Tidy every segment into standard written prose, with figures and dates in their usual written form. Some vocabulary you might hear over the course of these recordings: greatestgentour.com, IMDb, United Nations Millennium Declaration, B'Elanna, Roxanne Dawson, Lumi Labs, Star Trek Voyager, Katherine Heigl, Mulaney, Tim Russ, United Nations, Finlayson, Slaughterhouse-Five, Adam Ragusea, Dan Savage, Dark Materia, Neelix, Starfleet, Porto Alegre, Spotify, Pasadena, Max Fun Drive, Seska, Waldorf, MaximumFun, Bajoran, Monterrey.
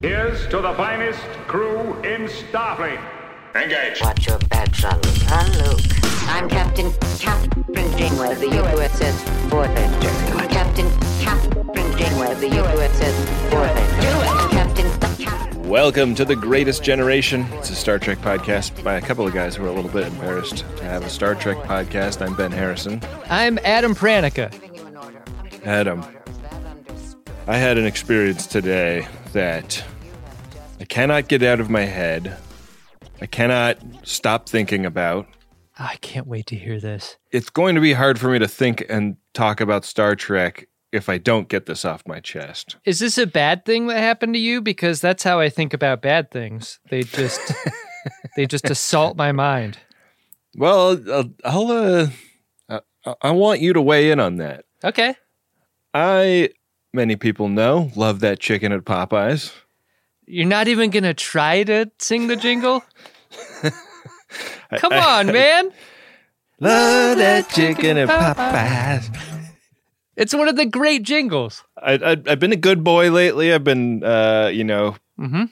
Here's to the finest crew in Starfleet. Engage. Watch your back, son. I'm Luke. I'm Captain Janeway of the U.S.S. Voyager. Captain Janeway of the U.S.S. Voyager. Captain. Welcome to The Greatest Generation. It's a Star Trek podcast by a couple of guys who are a little bit embarrassed to have a Star Trek podcast. I'm Ben Harrison. I'm Adam Pranica. Adam. I had an experience today that I cannot get out of my head. I cannot stop thinking about. I can't wait to hear this. It's going to be hard for me to think and talk about Star Trek if I don't get this off my chest. Is this a bad thing that happened to you? Because that's how I think about bad things. They just they just assault my mind. Well, I want you to weigh in on that. Okay. Many people know, love that chicken at Popeyes. You're not even going to try to sing the jingle? Come on, man. Love that chicken at Popeyes. It's one of the great jingles. I've been a good boy lately. I've been,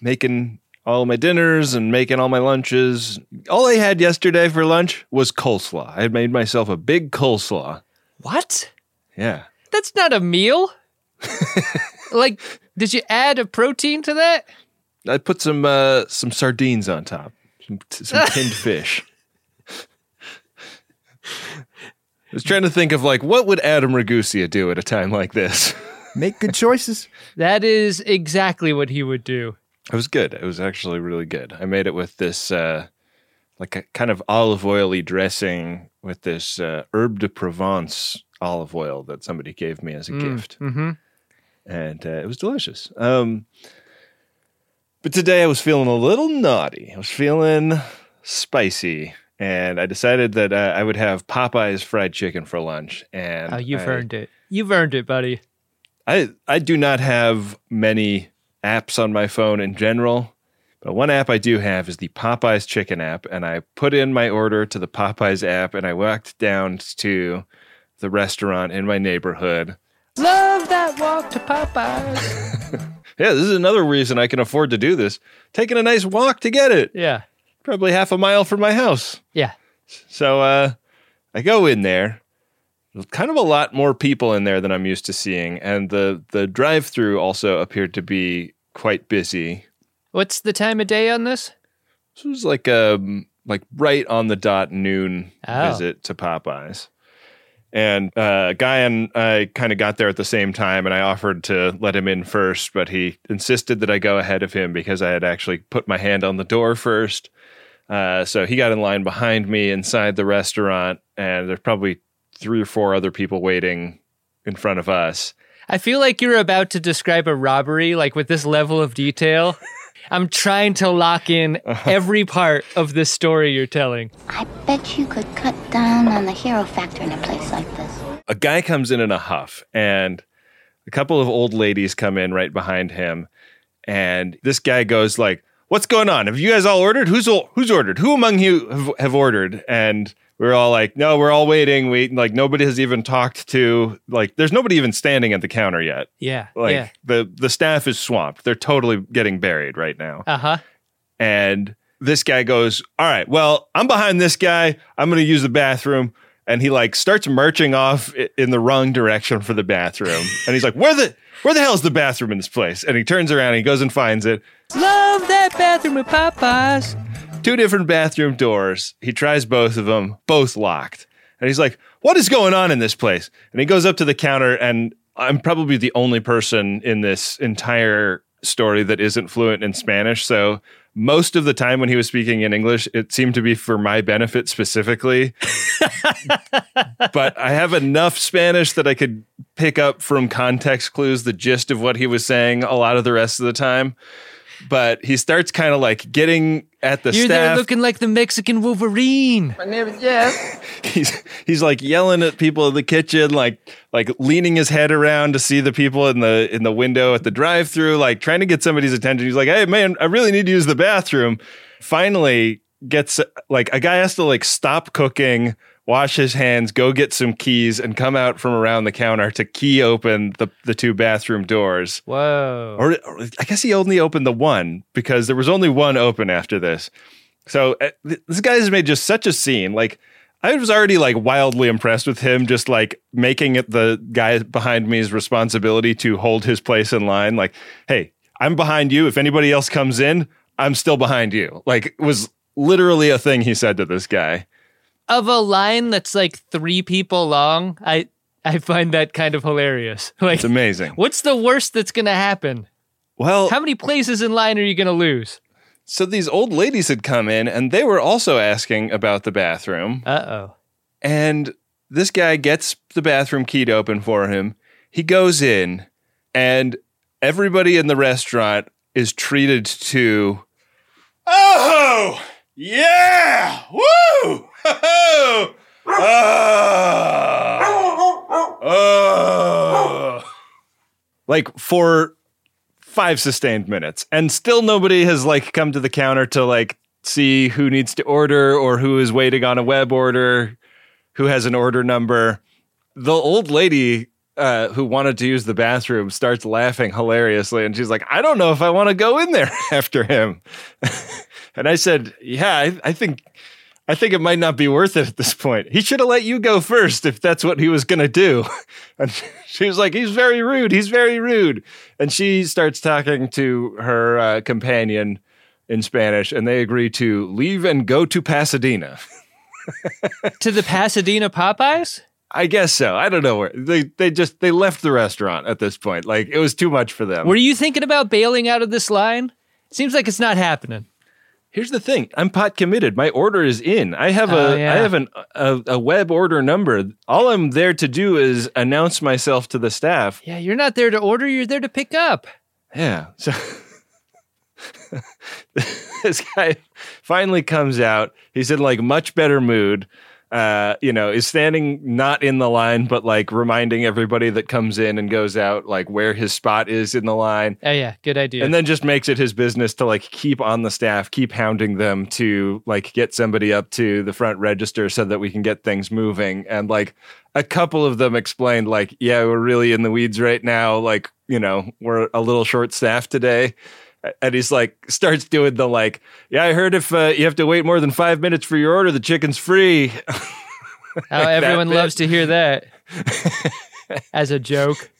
making all my dinners and making all my lunches. All I had yesterday for lunch was coleslaw. I had made myself a big coleslaw. What? Yeah. That's not a meal. Like, did you add a protein to that? I put some sardines on top, some tinned fish. I was trying to think of, like, what would Adam Ragusea do at a time like this? Make good choices. That is exactly what he would do. It was good. It was actually really good. I made it with this, like, a kind of olive oily dressing with this herb de Provence olive oil that somebody gave me as a gift. Mm-hmm. And it was delicious. But today I was feeling a little naughty. I was feeling spicy. And I decided that I would have Popeye's fried chicken for lunch. And earned it. You've earned it, buddy. I do not have many apps on my phone in general. But one app I do have is the Popeye's chicken app. And I put in my order to the Popeye's app. And I walked down to the restaurant in my neighborhood. Love that walk to Popeyes. Yeah, this is another reason I can afford to do this. Taking a nice walk to get it. Yeah. Probably half a mile from my house. Yeah. So I go in there. There's kind of a lot more people in there than I'm used to seeing. And the drive-thru also appeared to be quite busy. What's the time of day on this? This was like right on the dot noon visit to Popeyes. And Guy and I kind of got there at the same time, and I offered to let him in first, but he insisted that I go ahead of him because I had actually put my hand on the door first. So he got in line behind me inside the restaurant, and there's probably 3 or 4 other people waiting in front of us. I feel like you're about to describe a robbery, like, with this level of detail. I'm trying to lock in every part of this story you're telling. I bet you could cut down on the hero factor in a place like this. A guy comes in a huff, and a couple of old ladies come in right behind him. And this guy goes like, "What's going on? Have you guys all ordered? Who's ordered? Who among you have ordered?" And we're all like, "No, we're all waiting. Nobody has even talked to. Like, there's nobody even standing at the counter yet." Yeah. The staff is swamped. They're totally getting buried right now. Uh-huh. And this guy goes, "All right, well, I'm behind this guy. I'm going to use the bathroom." And he, like, starts marching off in the wrong direction for the bathroom. And he's like, where the hell is the bathroom in this place? And he turns around and he goes and finds it. Love that bathroom at Popeyes. 2 different bathroom doors. He tries both of them, both locked. And he's like, "What is going on in this place?" And he goes up to the counter, and I'm probably the only person in this entire story that isn't fluent in Spanish. So most of the time when he was speaking in English, it seemed to be for my benefit specifically. But I have enough Spanish that I could pick up from context clues the gist of what he was saying a lot of the rest of the time. But he starts kind of like getting at the staff. You're there looking like the Mexican Wolverine. My name is Jeff. He's like yelling at people in the kitchen, like leaning his head around to see the people in the window at the drive-thru, like trying to get somebody's attention. He's like, "Hey man, I really need to use the bathroom." Finally, gets like a guy has to like stop cooking, wash his hands, go get some keys, and come out from around the counter to key open the two bathroom doors. Whoa. Or I guess he only opened the one, because there was only one open after this. So this guy has made just such a scene. Like, I was already like wildly impressed with him, just like making it the guy behind me's responsibility to hold his place in line. Like, hey, I'm behind you. If anybody else comes in, I'm still behind you. Like, it was literally a thing he said to this guy. Of a line that's like 3 people long, I find that kind of hilarious. Like, it's amazing. What's the worst that's going to happen? Well, how many places in line are you going to lose? So these old ladies had come in, and they were also asking about the bathroom. Uh-oh. And this guy gets the bathroom keyed open for him. He goes in, and everybody in the restaurant is treated to, oh, yeah, woo, oh, oh, like for 5 sustained minutes, and still nobody has like come to the counter to like see who needs to order or who is waiting on a web order, who has an order number. The old lady who wanted to use the bathroom starts laughing hilariously, and she's like, I don't know if I want to go in there after him. And I said, yeah, I think it might not be worth it at this point. He should have let you go first if that's what he was going to do. And she was like, he's very rude. He's very rude. And she starts talking to her companion in Spanish, and they agree to leave and go to Pasadena. To the Pasadena Popeyes? I guess so. I don't know where. They left the restaurant at this point. Like, it was too much for them. Were you thinking about bailing out of this line? Seems like it's not happening. Here's the thing. I'm pot committed. My order is in. I have a web order number. All I'm there to do is announce myself to the staff. Yeah, you're not there to order. You're there to pick up. Yeah. So this guy finally comes out. He's in like much better mood. Is standing not in the line, but like reminding everybody that comes in and goes out, like where his spot is in the line. Oh yeah, good idea. And then just makes it his business to like keep on the staff, keep hounding them to like get somebody up to the front register so that we can get things moving. And like a couple of them explained like, yeah, we're really in the weeds right now. Like, we're a little short staffed today. And he's like, starts doing the like, yeah, I heard if you have to wait more than 5 minutes for your order, the chicken's free. Like, oh, everyone loves to hear that as a joke.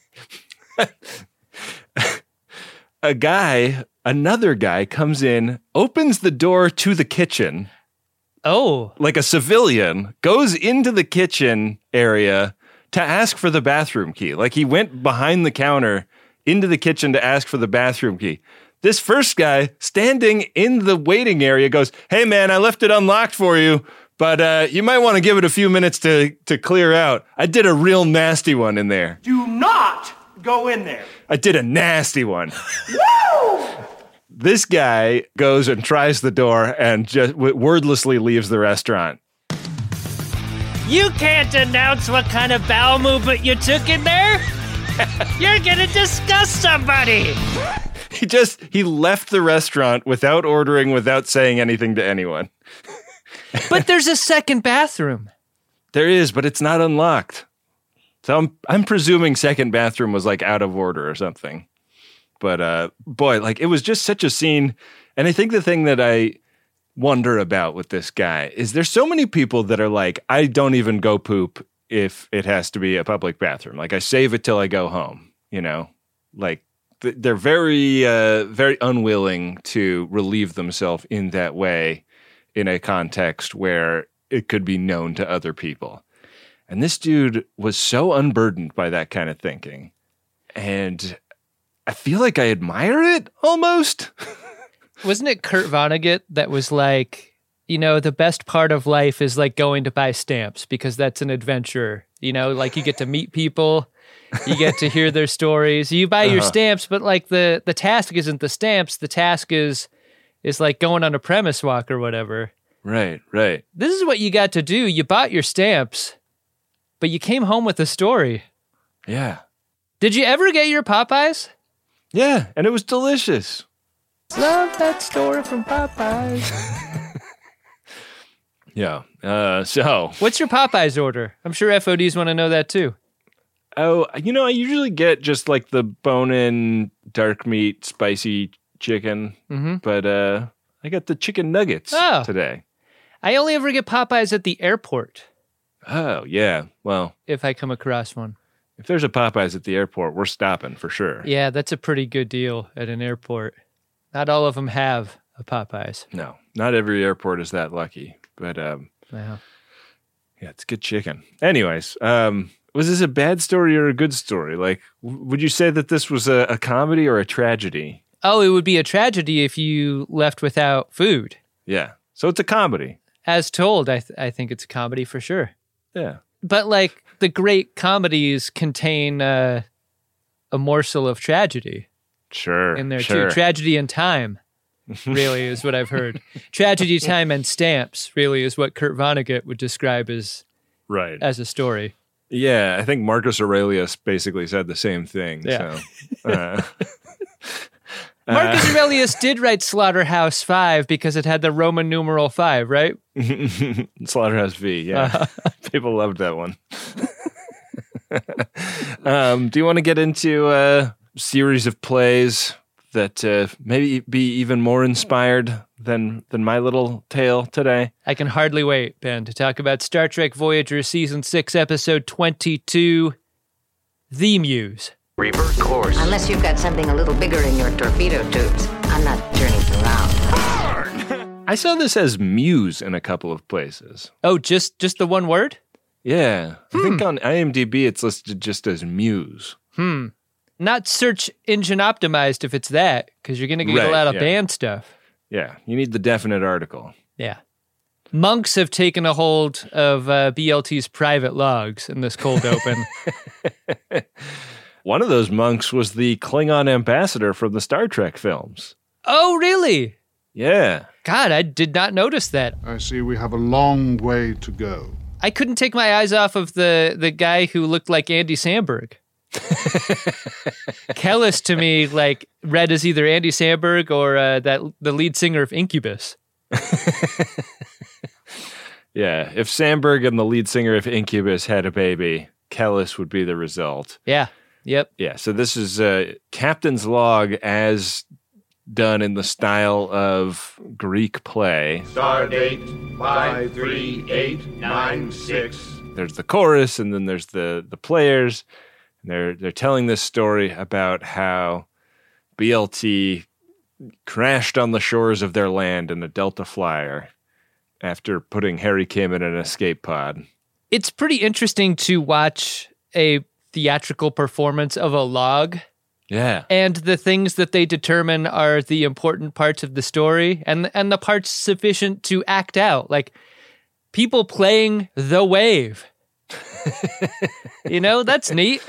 Another guy comes in, opens the door to the kitchen. Oh, like a civilian goes into the kitchen area to ask for the bathroom key. Like he went behind the counter into the kitchen to ask for the bathroom key. This first guy standing in the waiting area goes, hey, man, I left it unlocked for you, but you might want to give it a few minutes to clear out. I did a real nasty one in there. Do not go in there. I did a nasty one. Woo! This guy goes and tries the door and just wordlessly leaves the restaurant. You can't announce what kind of bowel movement you took in there. You're going to disgust somebody. He left the restaurant without ordering, without saying anything to anyone. But there's a second bathroom. There is, but it's not unlocked. So I'm presuming second bathroom was like out of order or something. But boy, like it was just such a scene. And I think the thing that I wonder about with this guy is there's so many people that are like, I don't even go poop if it has to be a public bathroom. Like I save it till I go home, like. They're very, very unwilling to relieve themselves in that way in a context where it could be known to other people. And this dude was so unburdened by that kind of thinking. And I feel like I admire it almost. Wasn't it Kurt Vonnegut that was like, the best part of life is like going to buy stamps because that's an adventure. Like you get to meet people. You get to hear their stories. You buy your stamps, but like the task isn't the stamps. The task is like going on a premise walk or whatever. Right. This is what you got to do. You bought your stamps, but you came home with a story. Yeah. Did you ever get your Popeyes? Yeah, and it was delicious. Love that story from Popeyes. Yeah. So what's your Popeyes order? I'm sure FODs want to know that too. Oh, you know, I usually get just like the bone-in dark meat, spicy chicken, but I got the chicken nuggets today. I only ever get Popeyes at the airport. Oh, yeah. Well, if I come across one. If there's a Popeyes at the airport, we're stopping for sure. Yeah, that's a pretty good deal at an airport. Not all of them have a Popeyes. No, not every airport is that lucky, but yeah, it's good chicken. Anyways, was this a bad story or a good story? Like, would you say that this was a comedy or a tragedy? Oh, it would be a tragedy if you left without food. Yeah, so it's a comedy. As told, I think it's a comedy for sure. Yeah. But, like, the great comedies contain a morsel of tragedy. Sure. In there, sure. Too. Tragedy and time, really, is what I've heard. Tragedy, time, and stamps, really, is what Kurt Vonnegut would describe as, right. as a story. Yeah, I think Marcus Aurelius basically said the same thing. Yeah. So, Marcus Aurelius did write Slaughterhouse-Five because it had the Roman numeral 5, right? Slaughterhouse V, yeah. People loved that one. Do you want to get into a series of plays that maybe be even more inspired than my little tale today? I can hardly wait, Ben, to talk about Star Trek Voyager Season 6, Episode 22, The Muse. Reverse course. Unless you've got something a little bigger in your torpedo tubes, I'm not turning around. I saw this as muse in a couple of places. Oh, just the one word? Yeah. I think on IMDb it's listed just as muse. Not search engine optimized if it's that, because you're going to get a lot of banned stuff. Yeah, you need the definite article. Yeah. Monks have taken a hold of BLT's private logs in this cold open. One of those monks was the Klingon ambassador from the Star Trek films. Oh, really? Yeah. God, I did not notice that. I see we have a long way to go. I couldn't take my eyes off of the guy who looked like Andy Samberg. Kellis, to me, like, read as either Andy Samberg or the lead singer of Incubus. Yeah, if Samberg and the lead singer of Incubus had a baby, Kellis would be the result. Yeah. Yep. Yeah, so this is Captain's Log as done in the style of Greek play. Stardate 53896. There's the chorus, and then there's the players. And they're telling this story about how BLT crashed on the shores of their land in a Delta Flyer after putting Harry Kim in an escape pod. It's pretty interesting to watch a theatrical performance of a log. Yeah. And the things that they determine are the important parts of the story and the parts sufficient to act out. Like people playing the wave. You know, that's neat.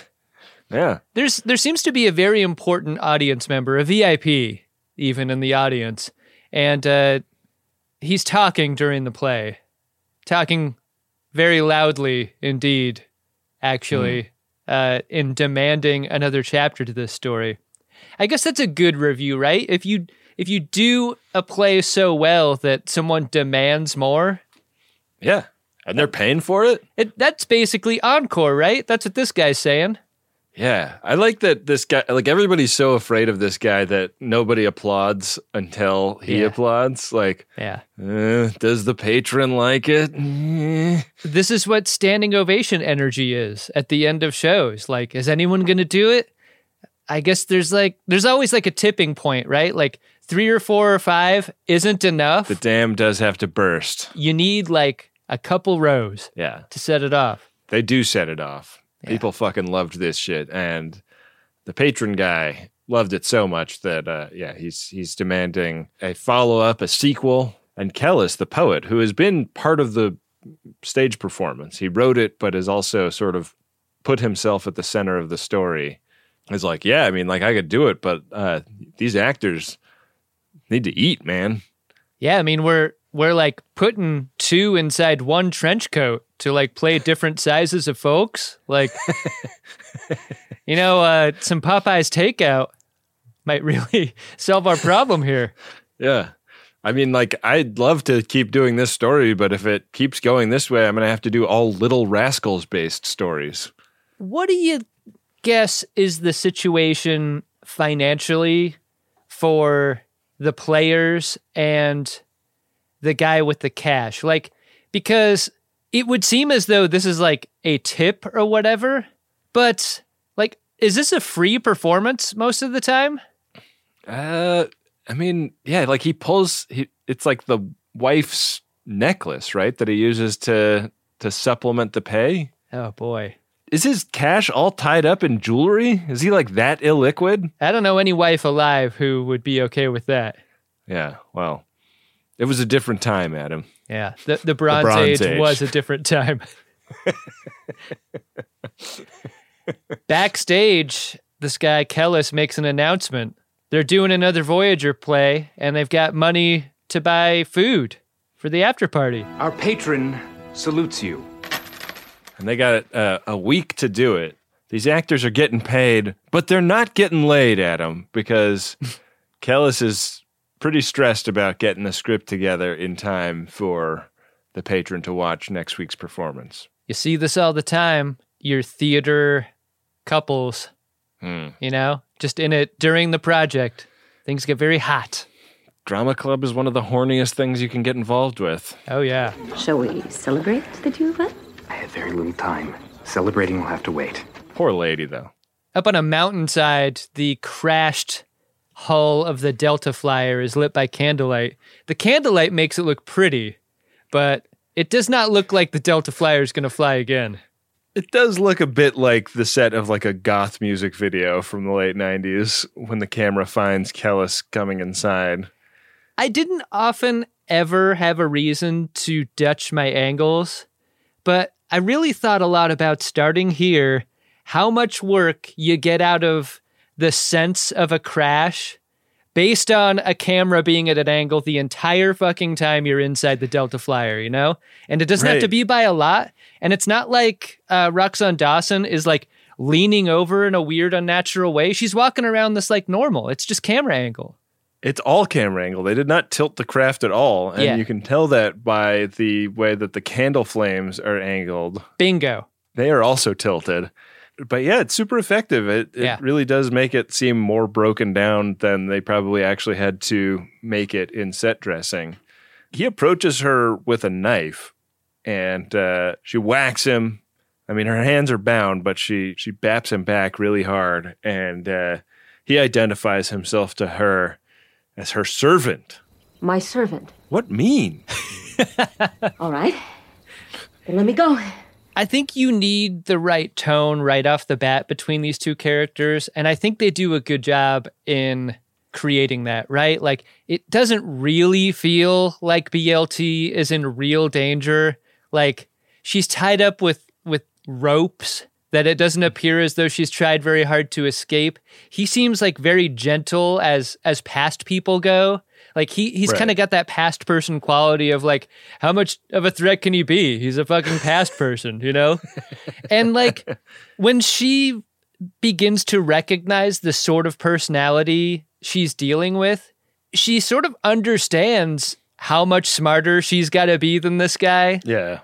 Yeah. There seems to be a very important audience member, a VIP even in the audience. And he's talking during the play. Talking very loudly indeed, actually. In demanding another chapter to this story. I guess that's a good review, right? If you do a play so well that someone demands more. Yeah, and they're paying for it. That's basically encore, right? That's what this guy's saying. Yeah, I like that this guy, like everybody's so afraid of this guy that nobody applauds until he applauds. Like, does the patron like it? This is what standing ovation energy is at the end of shows. Like, is anyone going to do it? I guess there's always like a tipping point, right? Like 3 or 4 or 5 isn't enough. The dam does have to burst. You need like a couple rows to set it off. They do set it off. Yeah. People fucking loved this shit, and the patron guy loved it so much that, he's demanding a follow-up, a sequel. And Kellis, the poet, who has been part of the stage performance, he wrote it but has also sort of put himself at the center of the story, is like, yeah, I mean, like, I could do it, but these actors need to eat, man. Yeah, I mean, we're like putting 2 inside 1 trench coat to like play different sizes of folks. Like, you know, some Popeye's takeout might really solve our problem here. Yeah. I mean, like, I'd love to keep doing this story, but if it keeps going this way, I'm going to have to do all Little Rascals-based stories. What do you guess is the situation financially for the players and the guy with the cash? Like, because it would seem as though this is like a tip or whatever, but like, is this a free performance most of the time? I mean, yeah, like it's like the wife's necklace, right? That he uses to supplement the pay. Oh boy. Is his cash all tied up in jewelry? Is he like that illiquid? I don't know any wife alive who would be okay with that. Yeah, well, it was a different time, Adam. Yeah, the Bronze Age was a different time. Backstage, this guy, Kellis, makes an announcement. They're doing another Voyager play, and they've got money to buy food for the after party. Our patron salutes you. And they got a week to do it. These actors are getting paid, but they're not getting laid, Adam, because Kellis is pretty stressed about getting the script together in time for the patron to watch next week's performance. You see this all the time, your theater couples. You know, just in it during the project, things get very hot. Drama club is one of the horniest things you can get involved with. Oh, yeah. Shall we celebrate the two of us? I have very little time. Celebrating will have to wait. Poor lady, though. Up on a mountainside, the crashed hull of the Delta Flyer is lit by candlelight. The candlelight makes it look pretty, but it does not look like the Delta Flyer is going to fly again. It does look a bit like the set of like a goth music video from the late 90s when the camera finds Kellis coming inside. I didn't often ever have a reason to Dutch my angles, but I really thought a lot about starting here, how much work you get out of the sense of a crash based on a camera being at an angle the entire fucking time you're inside the Delta Flyer, you know? And it doesn't have to be by a lot. And it's not like Roxanne Dawson is like leaning over in a weird, unnatural way. She's walking around this like normal. It's just camera angle. It's all camera angle. They did not tilt the craft at all. And you can tell that by the way that the candle flames are angled. Bingo. They are also tilted. But yeah, it's super effective. It really does make it seem more broken down than they probably actually had to make it in set dressing. He approaches her with a knife, and she whacks him. I mean, her hands are bound, but she baps him back really hard, and he identifies himself to her as her servant. My servant. What mean? All right. Then let me go. I think you need the right tone right off the bat between these two characters, and I think they do a good job in creating that, right? Like, it doesn't really feel like BLT is in real danger. Like, she's tied up with ropes that it doesn't appear as though she's tried very hard to escape. He seems, like, very gentle as past people go. Like, he's kind of got that past person quality of, like, how much of a threat can he be? He's a fucking past person, you know? And, like, when she begins to recognize the sort of personality she's dealing with, she sort of understands how much smarter she's got to be than this guy. Yeah.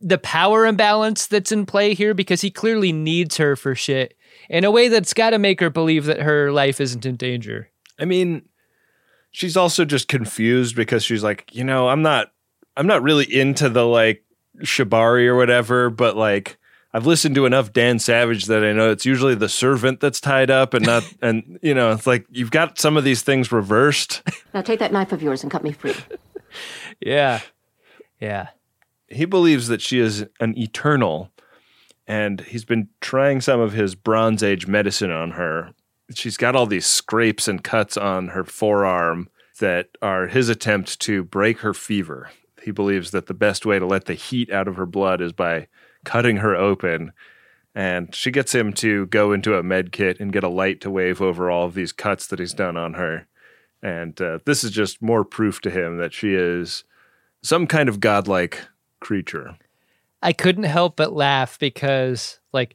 The power imbalance that's in play here, because he clearly needs her for shit in a way that's got to make her believe that her life isn't in danger. I mean, she's also just confused because she's like, you know, I'm not really into the like shibari or whatever, but like I've listened to enough Dan Savage that I know it's usually the servant that's tied up and not, and you know, it's like you've got some of these things reversed. Now take that knife of yours and cut me free. Yeah. Yeah. He believes that she is an eternal, and he's been trying some of his Bronze Age medicine on her. She's got all these scrapes and cuts on her forearm that are his attempt to break her fever. He believes that the best way to let the heat out of her blood is by cutting her open. And she gets him to go into a med kit and get a light to wave over all of these cuts that he's done on her. And this is just more proof to him that she is some kind of godlike creature. I couldn't help but laugh because, like,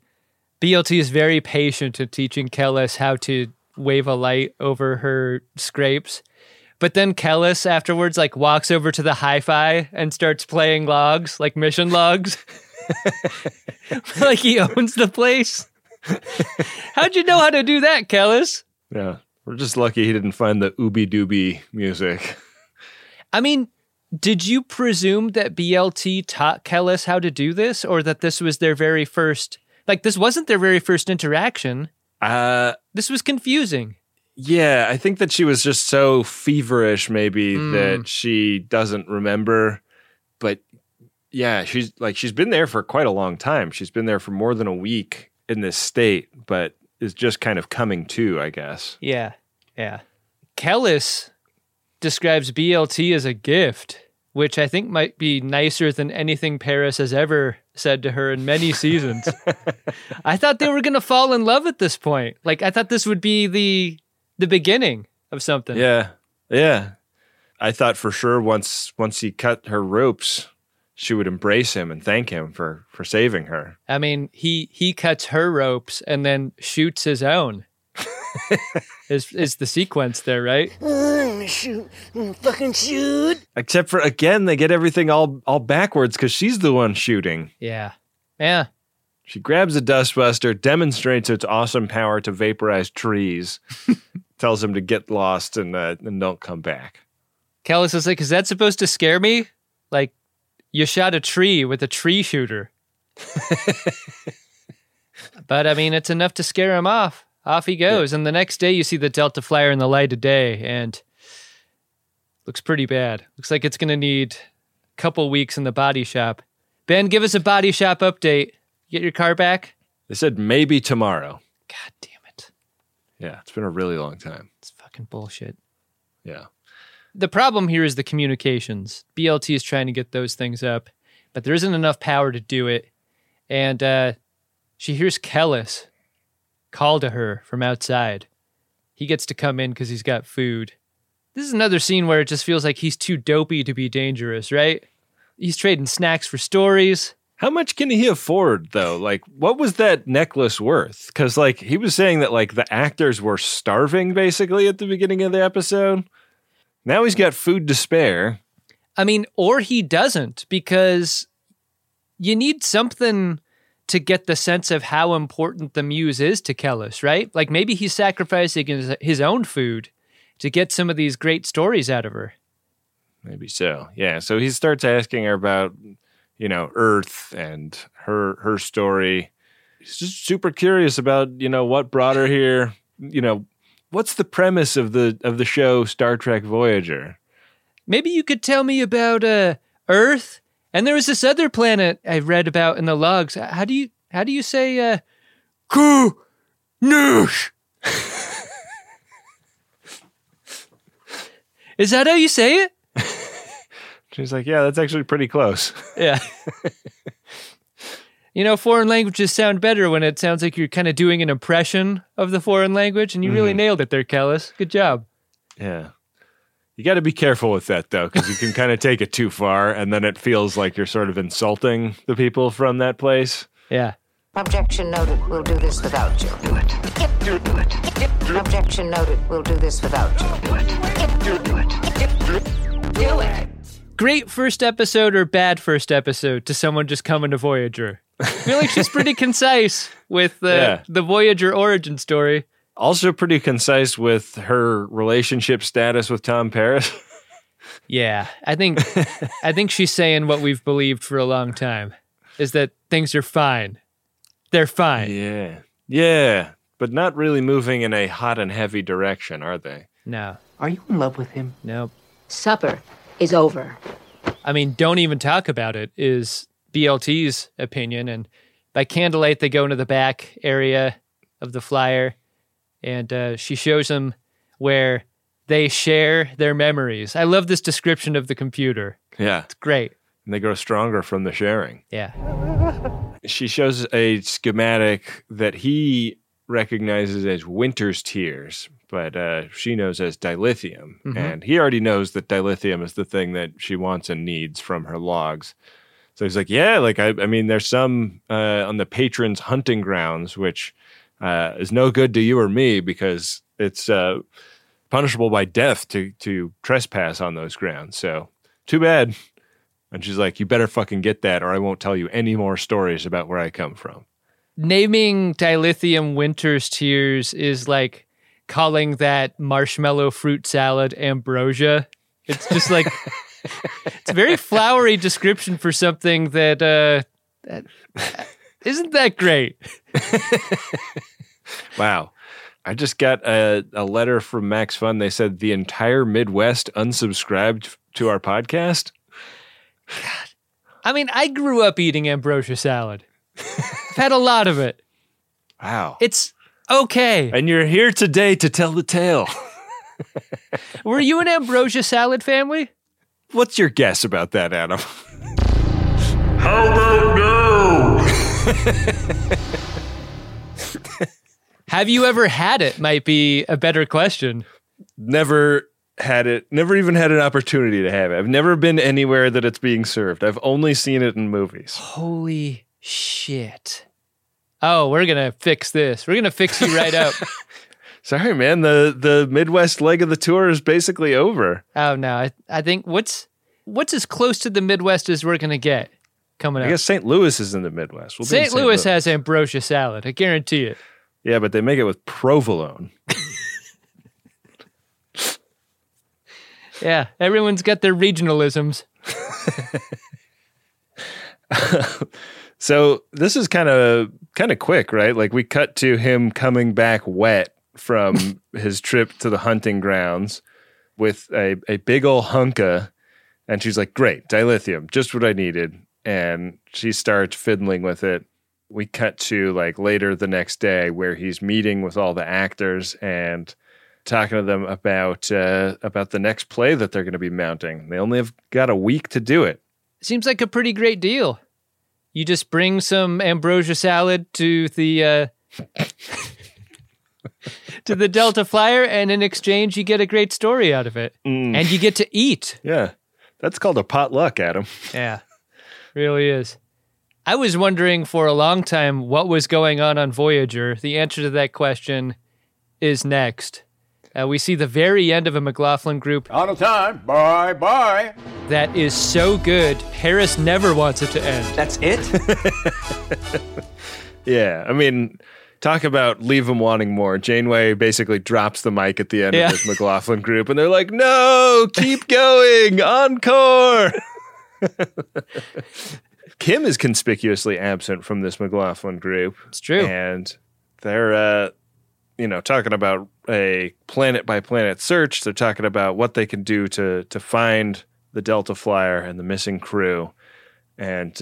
BLT is very patient at teaching Kellis how to wave a light over her scrapes, But then Kellis afterwards like walks over to the hi-fi and starts playing logs, like mission logs. Like he owns the place. How'd you know how to do that, Kellis? Yeah, we're just lucky he didn't find the Ooby Dooby music. I mean, did you presume that BLT taught Kellis how to do this, or that this was their very first, like this wasn't their very first interaction? This was confusing. Yeah, I think that she was just so feverish maybe that she doesn't remember, but yeah, she's been there for quite a long time. She's been there for more than a week in this state, but is just kind of coming to, I guess. Yeah, yeah. Kellis describes BLT as a gift, which I think might be nicer than anything Paris has ever said to her in many seasons. I thought they were going to fall in love at this point. Like, I thought this would be the beginning of something. Yeah, yeah. I thought for sure once he cut her ropes, she would embrace him and thank him for saving her. I mean, he cuts her ropes and then shoots his own. Is the sequence there, right? I'm gonna fucking shoot. Except for, again, they get everything all backwards because she's the one shooting. Yeah. Yeah. She grabs a dustbuster, demonstrates its awesome power to vaporize trees, tells him to get lost and don't come back. Kellis is like, is that supposed to scare me? Like, you shot a tree with a tree shooter. But, I mean, it's enough to scare him off. Off he goes, yeah. And the next day you see the Delta Flyer in the light of day, and looks pretty bad. Looks like it's going to need a couple weeks in the body shop. Ben, give us a body shop update. Get your car back? They said maybe tomorrow. God damn it. Yeah, it's been a really long time. It's fucking bullshit. Yeah. The problem here is the communications. BLT is trying to get those things up, but there isn't enough power to do it, and she hears Kellis call to her from outside. He gets to come in because he's got food. This is another scene where it just feels like he's too dopey to be dangerous, right? He's trading snacks for stories. How much can he afford, though? Like, what was that necklace worth? Because, like, he was saying that, like, the actors were starving, basically, at the beginning of the episode. Now he's got food to spare. I mean, or he doesn't, because you need something to get the sense of how important the Muse is to Kellis, right? Like, maybe he's sacrificing his own food to get some of these great stories out of her. Maybe so, yeah. So he starts asking her about, you know, Earth and her story. He's just super curious about, you know, what brought her here. You know, what's the premise of the show Star Trek Voyager? Maybe you could tell me about Earth. And there was this other planet I read about in the logs. How do you say Ku-noosh? Is that how you say it? She's like, yeah, that's actually pretty close. Yeah. You know, foreign languages sound better when it sounds like you're kind of doing an impression of the foreign language, and you really nailed it there, Kellis. Good job. Yeah. You got to be careful with that, though, because you can kind of take it too far, and then it feels like you're sort of insulting the people from that place. Yeah. Objection noted. We'll do this without you. Do it. Do it. Objection noted. We'll do this without you. Do it. Do it. Do it. Great first episode or bad first episode to someone just coming to Voyager? I feel like she's pretty concise with the Voyager origin story. Also pretty concise with her relationship status with Tom Paris. Yeah, I think she's saying what we've believed for a long time, is that things are fine. They're fine. Yeah. Yeah, but not really moving in a hot and heavy direction, are they? No. Are you in love with him? No. Supper is over. I mean, don't even talk about it is BLT's opinion, and by candlelight they go into the back area of the Flyer. And she shows them where they share their memories. I love this description of the computer. Yeah. It's great. And they grow stronger from the sharing. Yeah. She shows a schematic that he recognizes as Winter's Tears, but she knows as dilithium. Mm-hmm. And he already knows that dilithium is the thing that she wants and needs from her logs. So he's like, yeah, like, I mean, there's some on the Patron's hunting grounds, which is no good to you or me because it's punishable by death to trespass on those grounds. So too bad. And she's like, you better fucking get that or I won't tell you any more stories about where I come from. Naming dilithium winter's tears is like calling that marshmallow fruit salad ambrosia. It's just like, it's a very flowery description for something that, that isn't that great. Wow. I just got a letter from Max Fun. They said the entire Midwest unsubscribed to our podcast. God. I mean, I grew up eating ambrosia salad. I've had a lot of it. Wow. It's okay. And you're here today to tell the tale. Were you an ambrosia salad family? What's your guess about that, Adam? How about no? Have you ever had it might be a better question. Never had it. Never even had an opportunity to have it. I've never been anywhere that it's being served. I've only seen it in movies. Holy shit. Oh, we're going to fix this. We're going to fix you right up. Sorry, man. The Midwest leg of the tour is basically over. Oh, no. I think what's as close to the Midwest as we're going to get coming up? I guess St. Louis is in the Midwest. We'll St. Louis has ambrosia salad. I guarantee it. Yeah, but they make it with provolone. Yeah, everyone's got their regionalisms. So this is kind of quick, right? Like we cut to him coming back wet from his trip to the hunting grounds with a big ol' hunka. And she's like, great, dilithium, just what I needed. And she starts fiddling with it. We cut to like later the next day where he's meeting with all the actors and talking to them about the next play that they're going to be mounting. They only have got a week to do it. Seems like a pretty great deal. You just bring some ambrosia salad to the to the Delta Flyer, and in exchange, you get a great story out of it, and you get to eat. Yeah, that's called a potluck, Adam. Yeah, really is. I was wondering for a long time what was going on Voyager. The answer to that question is next. We see the very end of a McLaughlin Group. Out of time. Bye, bye. That is so good. Paris never wants it to end. That's it? Yeah. I mean, talk about leave them wanting more. Janeway basically drops the mic at the end of this McLaughlin Group, and they're like, no, keep going. Encore. Kim is conspicuously absent from this McLaughlin Group. It's true. And they're... talking about a planet-by-planet search. They're talking about what they can do to find the Delta Flyer and the missing crew. And,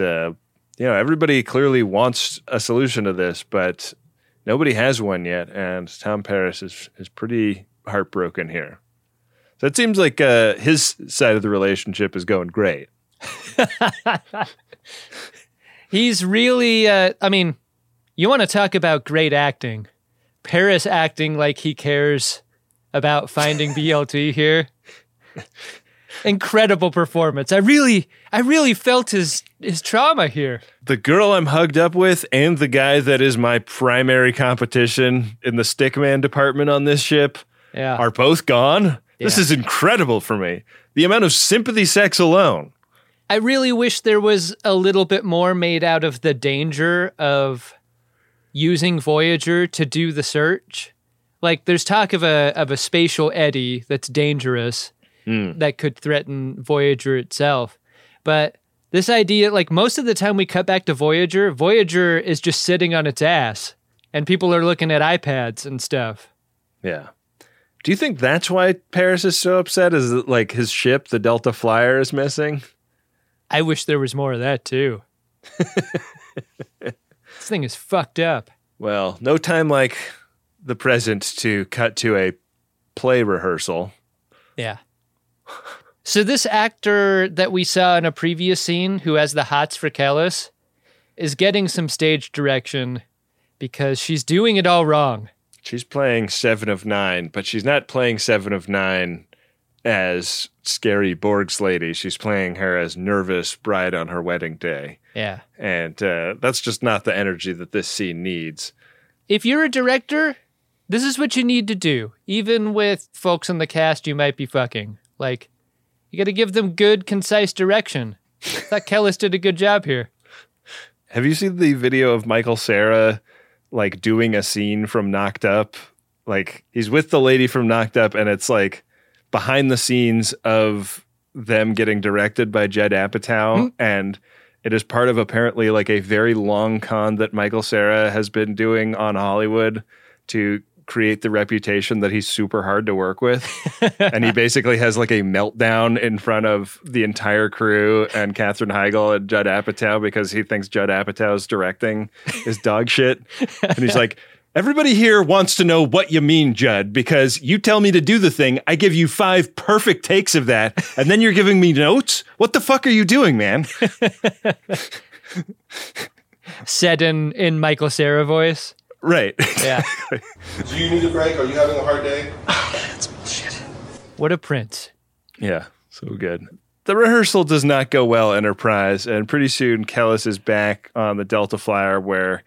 everybody clearly wants a solution to this, but nobody has one yet. And Tom Paris is pretty heartbroken here. So it seems like his side of the relationship is going great. He's really, you want to talk about great acting. Paris acting like he cares about finding BLT here. Incredible performance. I really felt his trauma here. The girl I'm hugged up with and the guy that is my primary competition in the stickman department on this ship are both gone. Yeah. This is incredible for me. The amount of sympathy sex alone. I really wish there was a little bit more made out of the danger of using Voyager to do the search. Like there's talk of a spatial eddy that's dangerous that could threaten Voyager itself. But this idea, like most of the time we cut back to Voyager, Voyager is just sitting on its ass and people are looking at iPads and stuff. Yeah. Do you think that's why Paris is so upset? Is it like his ship, the Delta Flyer, is missing? I wish there was more of that too. This thing is fucked up. Well, no time like the present to cut to a play rehearsal. Yeah. So this actor that we saw in a previous scene who has the hots for Kellis is getting some stage direction because she's doing it all wrong. She's playing 7 of 9, but she's not playing 7 of 9 as scary Borg's lady. She's playing her as nervous bride on her wedding day. Yeah. And that's just not the energy that this scene needs. If you're a director, this is what you need to do. Even with folks in the cast you might be fucking. Like, you got to give them good, concise direction. I thought Kellis did a good job here. Have you seen the video of Michael Cera, like, doing a scene from Knocked Up? Like, he's with the lady from Knocked Up, and it's, like, behind the scenes of them getting directed by Judd Apatow, mm-hmm. and it is part of apparently, like, a very long con that Michael Cera has been doing on Hollywood to create the reputation that he's super hard to work with. And he basically has like a meltdown in front of the entire crew and Katherine Heigl and Judd Apatow because he thinks Judd Apatow's directing is dog shit. And he's like, everybody here wants to know what you mean, Judd, because you tell me to do the thing. I give you 5 perfect takes of that. And then you're giving me notes. What the fuck are you doing, man? Said in Michael Cera voice. Right. Yeah. Do you need a break? Are you having a hard day? Oh, that's bullshit. What a print. Yeah, so good. The rehearsal does not go well, Enterprise, and pretty soon Kellis is back on the Delta Flyer where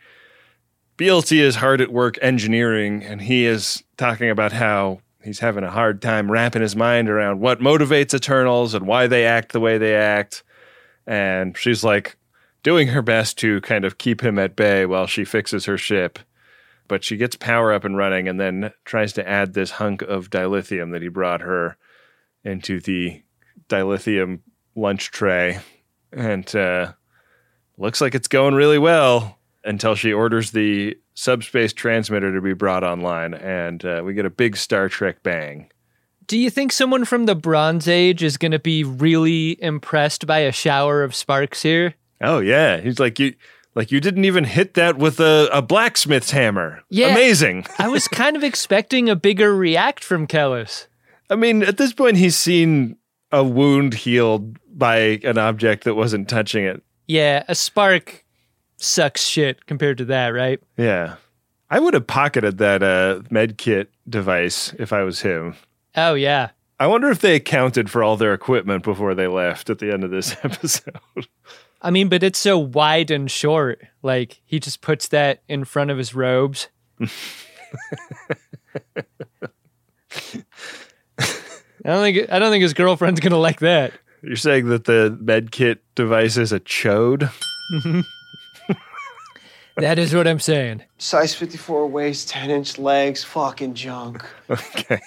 BLT is hard at work engineering, and he is talking about how he's having a hard time wrapping his mind around what motivates Eternals and why they act the way they act. And she's like doing her best to kind of keep him at bay while she fixes her ship. But she gets power up and running and then tries to add this hunk of dilithium that he brought her into the dilithium lunch tray. And looks like it's going really well until she orders the subspace transmitter to be brought online. And we get a big Star Trek bang. Do you think someone from the Bronze Age is going to be really impressed by a shower of sparks here? Oh, yeah. He's like, you didn't even hit that with a blacksmith's hammer. Yeah. Amazing. I was kind of expecting a bigger react from Kellis. I mean, at this point, he's seen a wound healed by an object that wasn't touching it. Yeah, a spark sucks shit compared to that, right? Yeah. I would have pocketed that med kit device if I was him. Oh, yeah. I wonder if they accounted for all their equipment before they left at the end of this episode. I mean, but it's so wide and short. Like, he just puts that in front of his robes. I don't think his girlfriend's going to like that. You're saying that the medkit device is a chode? Mm-hmm. That is what I'm saying. Size 54 waist, 10-inch legs, fucking junk. Okay.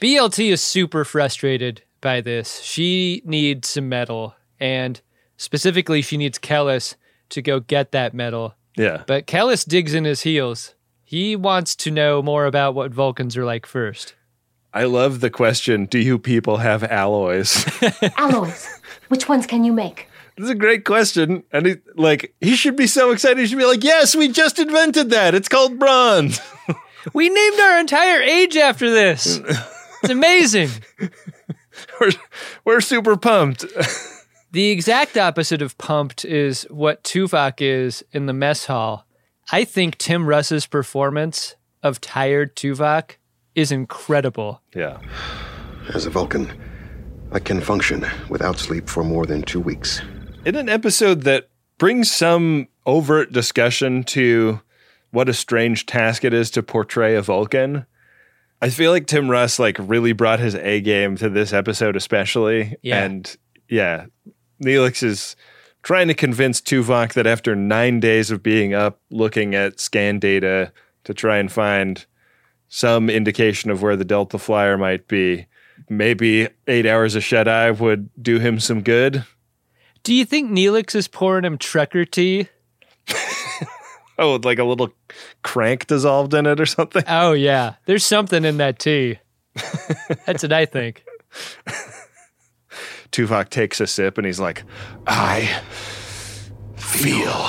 BLT is super frustrated by this. She needs some metal, and specifically, she needs Kellis to go get that metal. Yeah. But Kellis digs in his heels. He wants to know more about what Vulcans are like first. I love the question, do you people have alloys? Alloys. Which ones can you make? This is a great question. And he should be so excited. He should be like, yes, we just invented that. It's called bronze. We named our entire age after this. It's amazing. We're super pumped. The exact opposite of pumped is what Tuvok is in the mess hall. I think Tim Russ's performance of tired Tuvok is incredible. Yeah. As a Vulcan, I can function without sleep for more than 2 weeks. In an episode that brings some overt discussion to what a strange task it is to portray a Vulcan, I feel like Tim Russ really brought his A game to this episode especially. Yeah. And yeah. Neelix is trying to convince Tuvok that after 9 days of being up looking at scan data to try and find some indication of where the Delta Flyer might be, maybe 8 hours of shut-eye would do him some good. Do you think Neelix is pouring him trucker tea? Oh, like a little crank dissolved in it or something? Oh, yeah. There's something in that tea. That's what I think. Tuvok takes a sip and he's like, I feel.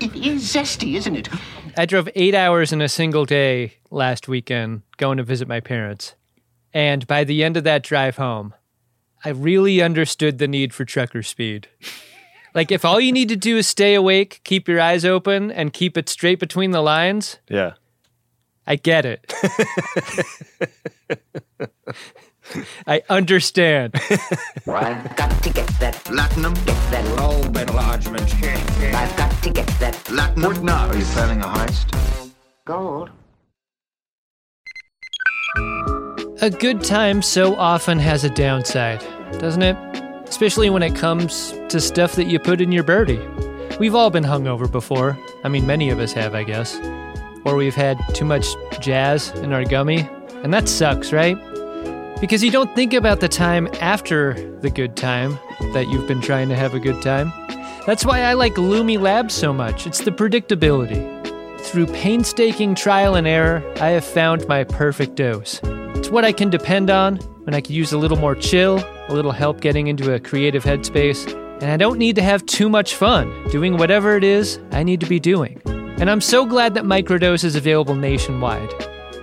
It is zesty, isn't it? I drove 8 hours in a single day last weekend going to visit my parents. And by the end of that drive home, I really understood the need for trucker speed. Like, if all you need to do is stay awake, keep your eyes open, and keep it straight between the lines. Yeah. I get it. I understand. I've got to get that platinum. Get that robe enlargement. I've got to get that platinum. What now? Are you planning a heist? Gold. A good time so often has a downside, doesn't it? Especially when it comes to stuff that you put in your birdie. We've all been hungover before. I mean, many of us have, I guess. Or we've had too much jazz in our gummy. And that sucks, right? Because you don't think about the time after the good time that you've been trying to have a good time. That's why I like Lumi Labs so much. It's the predictability. Through painstaking trial and error, I have found my perfect dose. It's what I can depend on when I could use a little more chill, a little help getting into a creative headspace, and I don't need to have too much fun doing whatever it is I need to be doing. And I'm so glad that Microdose is available nationwide.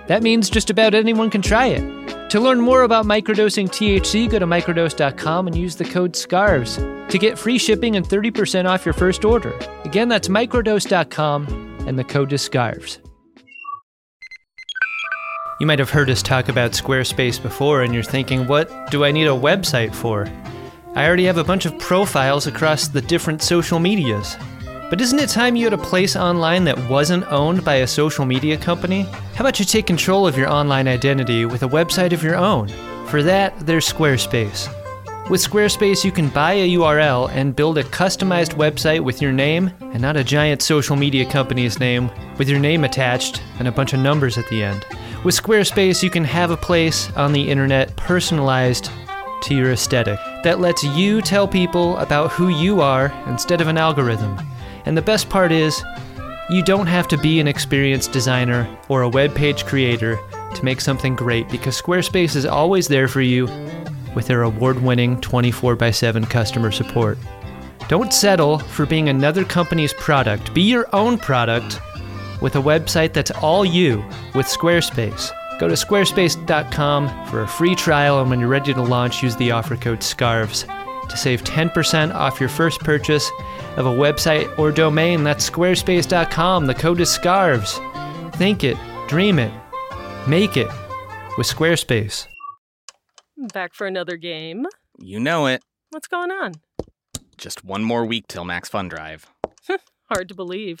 That means just about anyone can try it. To learn more about microdosing THC, go to microdose.com and use the code SCARVES to get free shipping and 30% off your first order. Again, that's microdose.com and the code is SCARVES. You might have heard us talk about Squarespace before and you're thinking, what do I need a website for? I already have a bunch of profiles across the different social medias. But isn't it time you had a place online that wasn't owned by a social media company? How about you take control of your online identity with a website of your own? For that, there's Squarespace. With Squarespace, you can buy a URL and build a customized website with your name and not a giant social media company's name with your name attached and a bunch of numbers at the end. With Squarespace, you can have a place on the internet personalized to your aesthetic that lets you tell people about who you are instead of an algorithm. And the best part is, you don't have to be an experienced designer or a web page creator to make something great, because Squarespace is always there for you with their award-winning 24/7 customer support. Don't settle for being another company's product. Be your own product with a website that's all you with Squarespace. Go to squarespace.com for a free trial, and when you're ready to launch, use the offer code SCARVES to save 10% off your first purchase of a website or domain. That's squarespace.com. The code is SCARVES. Think it, dream it, make it with Squarespace. Back for another game. You know it. What's going on? Just one more week till Max Fun Drive. Hard to believe.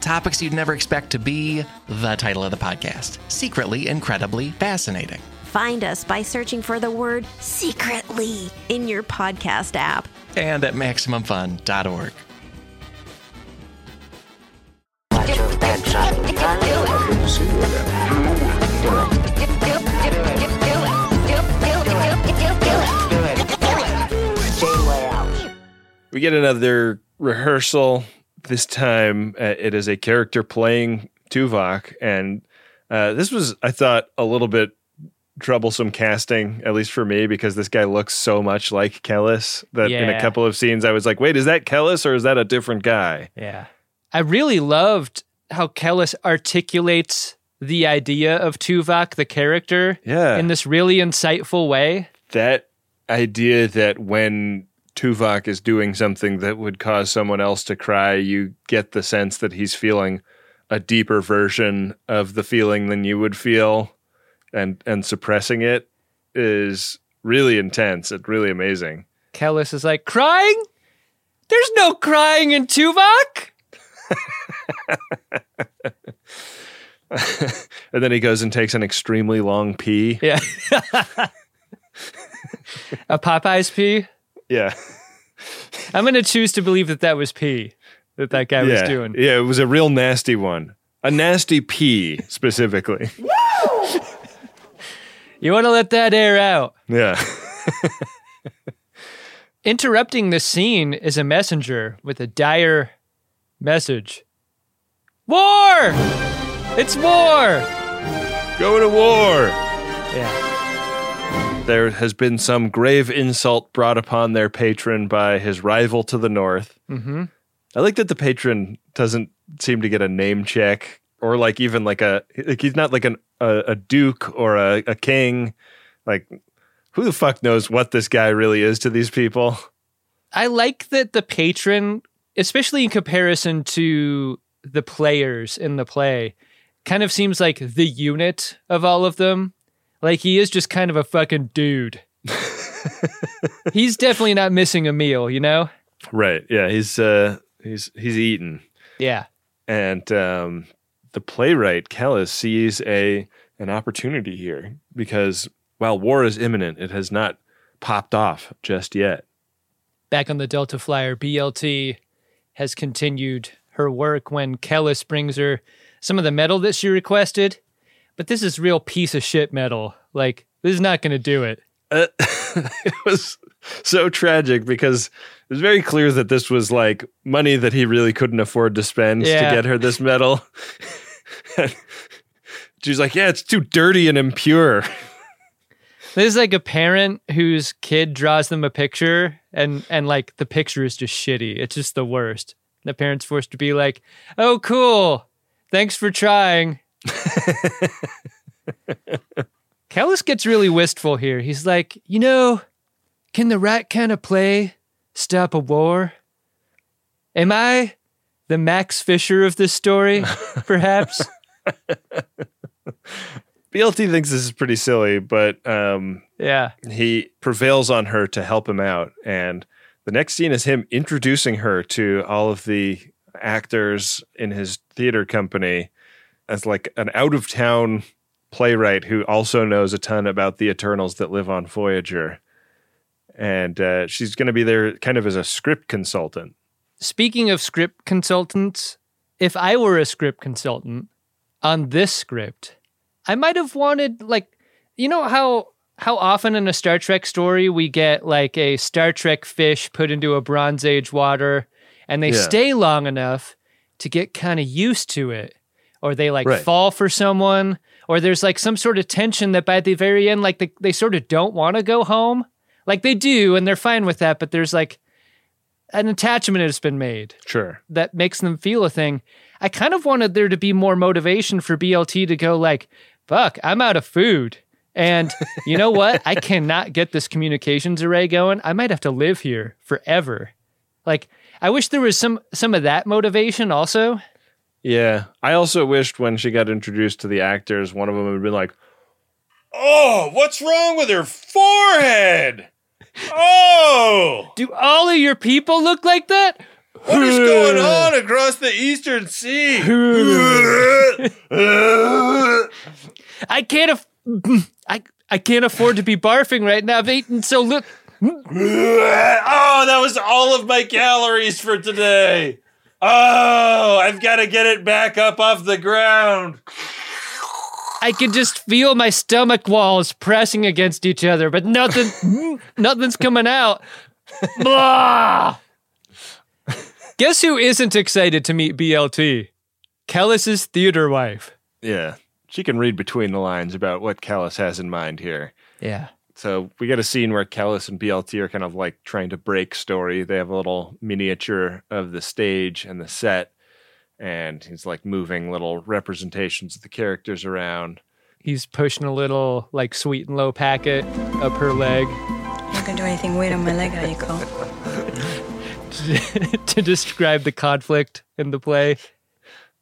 Topics you'd never expect to be the title of the podcast. Secretly Incredibly Fascinating. Find us by searching for the word secretly in your podcast app. And at MaximumFun.org. We get another rehearsal. This time it is a character playing Tuvok. And this was, I thought, a little bit troublesome casting, at least for me, because this guy looks so much like Kellis that in a couple of scenes I was like, wait, is that Kellis or is that a different guy? Yeah. I really loved how Kellis articulates the idea of Tuvok, the character, in this really insightful way. That idea that when Tuvok is doing something that would cause someone else to cry, you get the sense that he's feeling a deeper version of the feeling than you would feel, and suppressing it is really intense. It's really amazing. Kellis is like, crying? There's no crying in Tuvok! And then he goes and takes an extremely long pee. Yeah. A Popeyes pee? Yeah. I'm going to choose to believe that that was pee. that guy was doing. Yeah, it was a real nasty one. A nasty pee, specifically. You want to let that air out. Yeah. Interrupting the scene is a messenger with a dire message. War! It's war! Go to war! Yeah. There has been some grave insult brought upon their patron by his rival to the north. Mm-hmm. I like that the patron doesn't seem to get a name check or like even like a, like he's not like a duke or a king. Like who the fuck knows what this guy really is to these people? I like that the patron, especially in comparison to the players in the play, kind of seems like the unit of all of them. Like he is just kind of a fucking dude. He's definitely not missing a meal, you know? Right. Yeah. He's eating. Yeah. And the playwright, Kellis, sees an opportunity here because while war is imminent, it has not popped off just yet. Back on the Delta Flyer, BLT has continued her work when Kellis brings her some of the metal that she requested, but this is real piece of shit metal. Like, this is not going to do it. It was so tragic because it was very clear that this was like money that he really couldn't afford to spend to get her this medal. She's like, yeah, it's too dirty and impure. This is like a parent whose kid draws them a picture and like the picture is just shitty. It's just the worst. The parent's forced to be like, oh, cool. Thanks for trying. Kellis gets really wistful here. He's like, you know, can the right kind of play stop a war? Am I the Max Fisher of this story, perhaps? BLT thinks this is pretty silly, but he prevails on her to help him out. And the next scene is him introducing her to all of the actors in his theater company as like an out-of-town playwright who also knows a ton about the Eternals that live on Voyager. And she's going to be there kind of as a script consultant. Speaking of script consultants, if I were a script consultant on this script, I might have wanted, like, you know how often in a Star Trek story we get like a Star Trek fish put into a Bronze Age water and they stay long enough to get kind of used to it, or they like fall for someone, or there's like some sort of tension that by the very end, like they sort of don't want to go home. Like they do, and they're fine with that, but there's like an attachment that's been made. Sure. That makes them feel a thing. I kind of wanted there to be more motivation for BLT to go like, fuck, I'm out of food. And you know what? I cannot get this communications array going. I might have to live here forever. Like, I wish there was some of that motivation also. Yeah. I also wished when she got introduced to the actors, one of them had been like, oh, what's wrong with her forehead? Oh! Do all of your people look like that? What is going on across the Eastern Sea? I can't afford to be barfing right now. I've eaten so little. Oh, that was all of my calories for today. Oh, I've got to get it back up off the ground. I could just feel my stomach walls pressing against each other, but nothing's coming out. Blah! Guess who isn't excited to meet BLT? Kellis's theater wife. Yeah, she can read between the lines about what Kellis has in mind here. Yeah. So we get a scene where Kellis and BLT are kind of like trying to break story. They have a little miniature of the stage and the set. And he's like moving little representations of the characters around. He's pushing a little like sweet and low packet up her leg. I'm not gonna do anything weird on my leg, how you call? To describe the conflict in the play.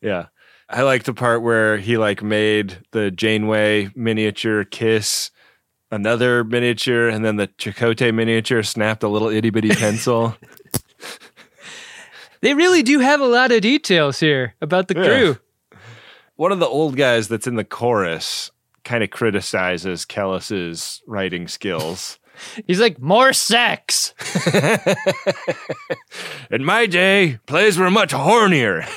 Yeah, I like the part where he like made the Janeway miniature kiss another miniature, and then the Chakotay miniature snapped a little itty bitty pencil. They really do have a lot of details here about the crew. One of the old guys that's in the chorus kind of criticizes Kellis's writing skills. He's like, more sex. In my day, plays were much hornier.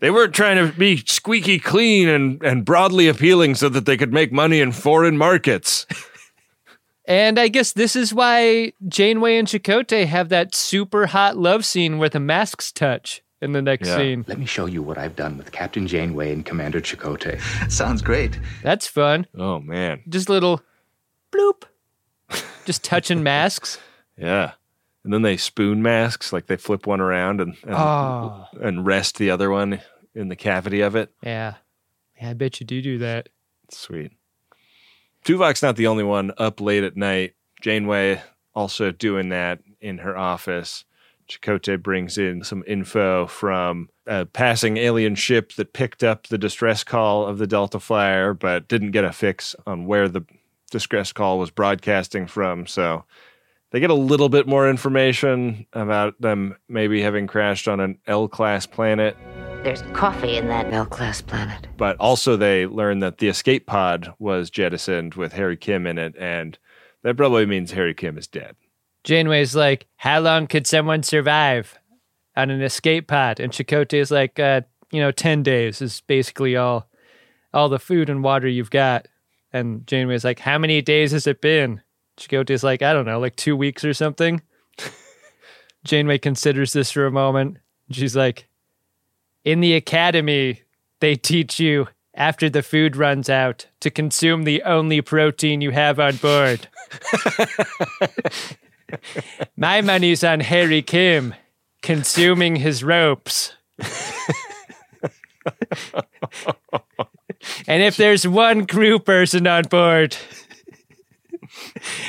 They weren't trying to be squeaky clean and broadly appealing so that they could make money in foreign markets. And I guess this is why Janeway and Chakotay have that super hot love scene where the masks touch in the next scene. Let me show you what I've done with Captain Janeway and Commander Chakotay. Sounds great. That's fun. Oh, man. Just little bloop. Just touching masks. Yeah. And then they spoon masks, like they flip one around and rest the other one in the cavity of it. Yeah, I bet you do that. Sweet. Tuvok's not the only one up late at night. Janeway also doing that in her office. Chakotay brings in some info from a passing alien ship that picked up the distress call of the Delta Flyer, but didn't get a fix on where the distress call was broadcasting from. So they get a little bit more information about them maybe having crashed on an L-class planet. There's coffee in that L-class planet. But also they learn that the escape pod was jettisoned with Harry Kim in it, and that probably means Harry Kim is dead. Janeway's like, how long could someone survive on an escape pod? And Chakotay's like, 10 days is basically all the food and water you've got. And Janeway's like, how many days has it been? Chakotay's like, I don't know, like 2 weeks or something. Janeway considers this for a moment. She's like, in the academy, they teach you, after the food runs out, to consume the only protein you have on board. My money's on Harry Kim consuming his ropes. And if there's one crew person on board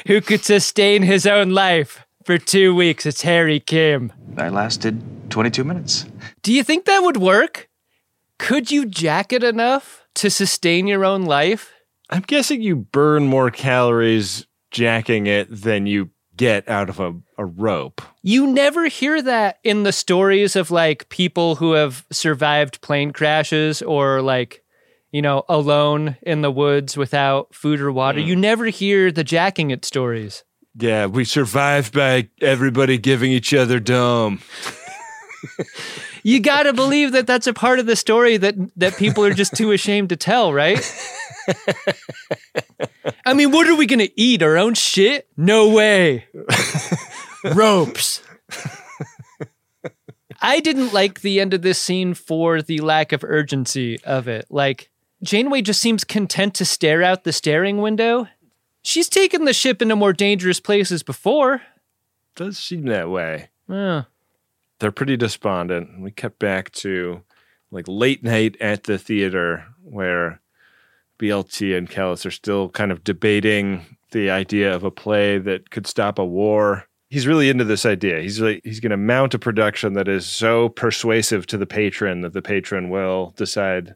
who could sustain his own life for 2 weeks, it's Harry Kim. I lasted 22 minutes. Do you think that would work? Could you jack it enough to sustain your own life? I'm guessing you burn more calories jacking it than you get out of a rope. You never hear that in the stories of like people who have survived plane crashes or like, alone in the woods without food or water. You never hear the jacking it stories. Yeah, we survived by everybody giving each other dome. You got to believe that that's a part of the story that people are just too ashamed to tell, right? I mean, what are we going to eat? Our own shit? No way. Ropes. I didn't like the end of this scene for the lack of urgency of it. Like, Janeway just seems content to stare out the staring window. She's taken the ship into more dangerous places before. Does seem that way. Yeah. They're pretty despondent. We cut back to like late night at the theater where BLT and Kellis are still kind of debating the idea of a play that could stop a war. He's really into this idea. He's going to mount a production that is so persuasive to the patron that the patron will decide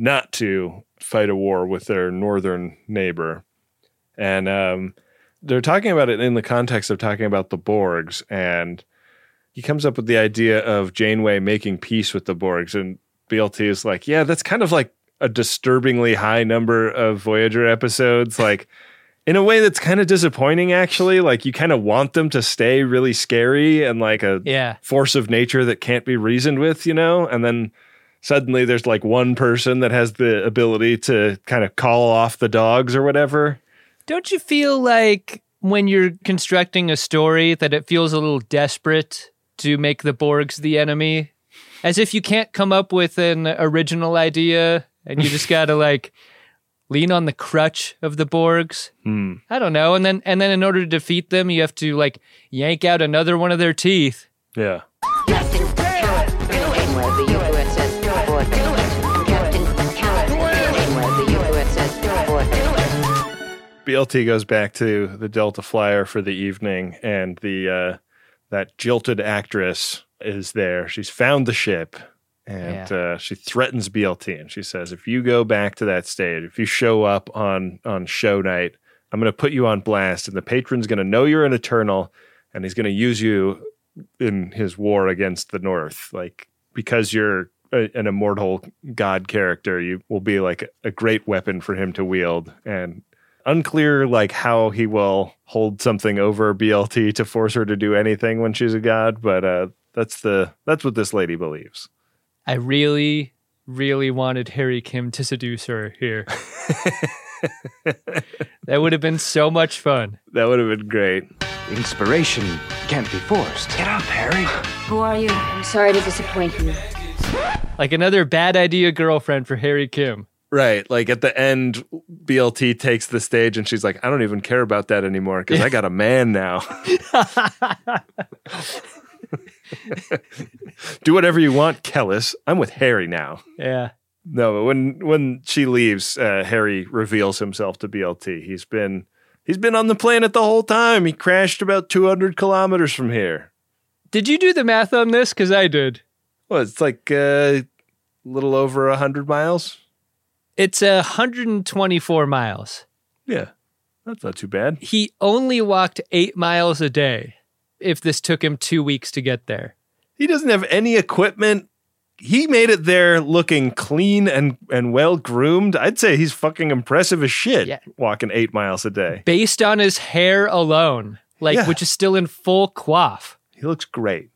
not to fight a war with their northern neighbor. And they're talking about it in the context of talking about the Borgs, and he comes up with the idea of Janeway making peace with the Borgs, and BLT is like, yeah, that's kind of like a disturbingly high number of Voyager episodes, like in a way that's kind of disappointing, actually. Like you kind of want them to stay really scary and like a force of nature that can't be reasoned with, and then suddenly there's like one person that has the ability to kind of call off the dogs or whatever. Don't you feel like when you're constructing a story that it feels a little desperate to make the Borgs the enemy, as if you can't come up with an original idea and you just gotta like lean on the crutch of the Borgs? I don't know. And then in order to defeat them, you have to like yank out another one of their teeth. Yeah. Captain, do it. Do it. U.S.S. Voyager. Captain, do it. U.S.S. Voyager. BLT goes back to the Delta Flyer for the evening, and that jilted actress is there. She's found the ship, and she threatens BLT, and she says, if you go back to that stage, if you show up on show night, I'm going to put you on blast, and the patron's going to know you're an Eternal, and he's going to use you in his war against the North. Like, because you're an immortal god character, you will be like a great weapon for him to wield, and Unclear, like, how he will hold something over BLT to force her to do anything when she's a god, but that's what this lady believes. I really, really wanted Harry Kim to seduce her here. That would have been so much fun. That would have been great. Inspiration can't be forced. Get up, Harry. Who are you? I'm sorry to disappoint you. Like another bad idea girlfriend for Harry Kim. Right. Like at the end, BLT takes the stage and she's like, I don't even care about that anymore because I got a man now. Do whatever you want, Kellis. I'm with Harry now. Yeah. No, but when she leaves, Harry reveals himself to BLT. He's been on the planet the whole time. He crashed about 200 kilometers from here. Did you do the math on this? Because I did. Well, it's like a little over 100 miles. It's 124 miles. Yeah, that's not too bad. He only walked 8 miles a day if this took him 2 weeks to get there. He doesn't have any equipment. He made it there looking clean and well-groomed. I'd say he's fucking impressive as shit, yeah, walking 8 miles a day. Based on his hair alone, which is still in full coif. He looks great.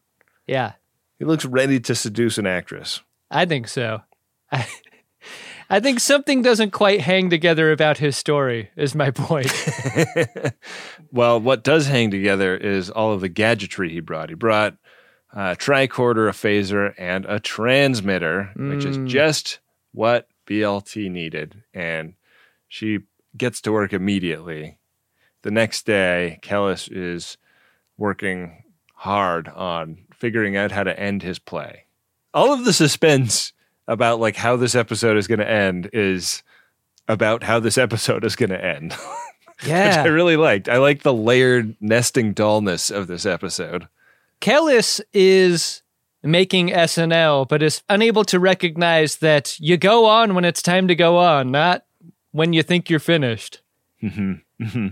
Yeah. He looks ready to seduce an actress. I think so. I think something doesn't quite hang together about his story, is my point. Well, what does hang together is all of the gadgetry he brought. He brought a tricorder, a phaser, and a transmitter, which is just what BLT needed. And she gets to work immediately. The next day, Kellis is working hard on figuring out how to end his play. All of the suspense about how this episode is going to end is about how this episode is going to end. Yeah. Which I really liked. I like the layered nesting dullness of this episode. Kellis is making SNL, but is unable to recognize that you go on when it's time to go on, not when you think you're finished. Mm-hmm. Mm-hmm.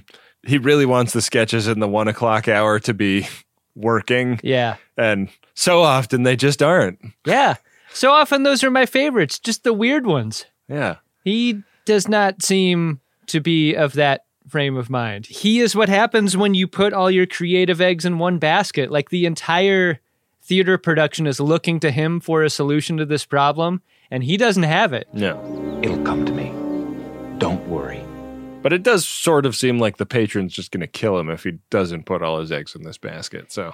He really wants the sketches in the 1 o'clock hour to be working. Yeah. And so often they just aren't. Yeah. So often those are my favorites, just the weird ones. Yeah. He does not seem to be of that frame of mind. He is what happens when you put all your creative eggs in one basket. Like the entire theater production is looking to him for a solution to this problem, and he doesn't have it. No. It'll come to me. Don't worry. But it does sort of seem like the patron's just going to kill him if he doesn't put all his eggs in this basket, so...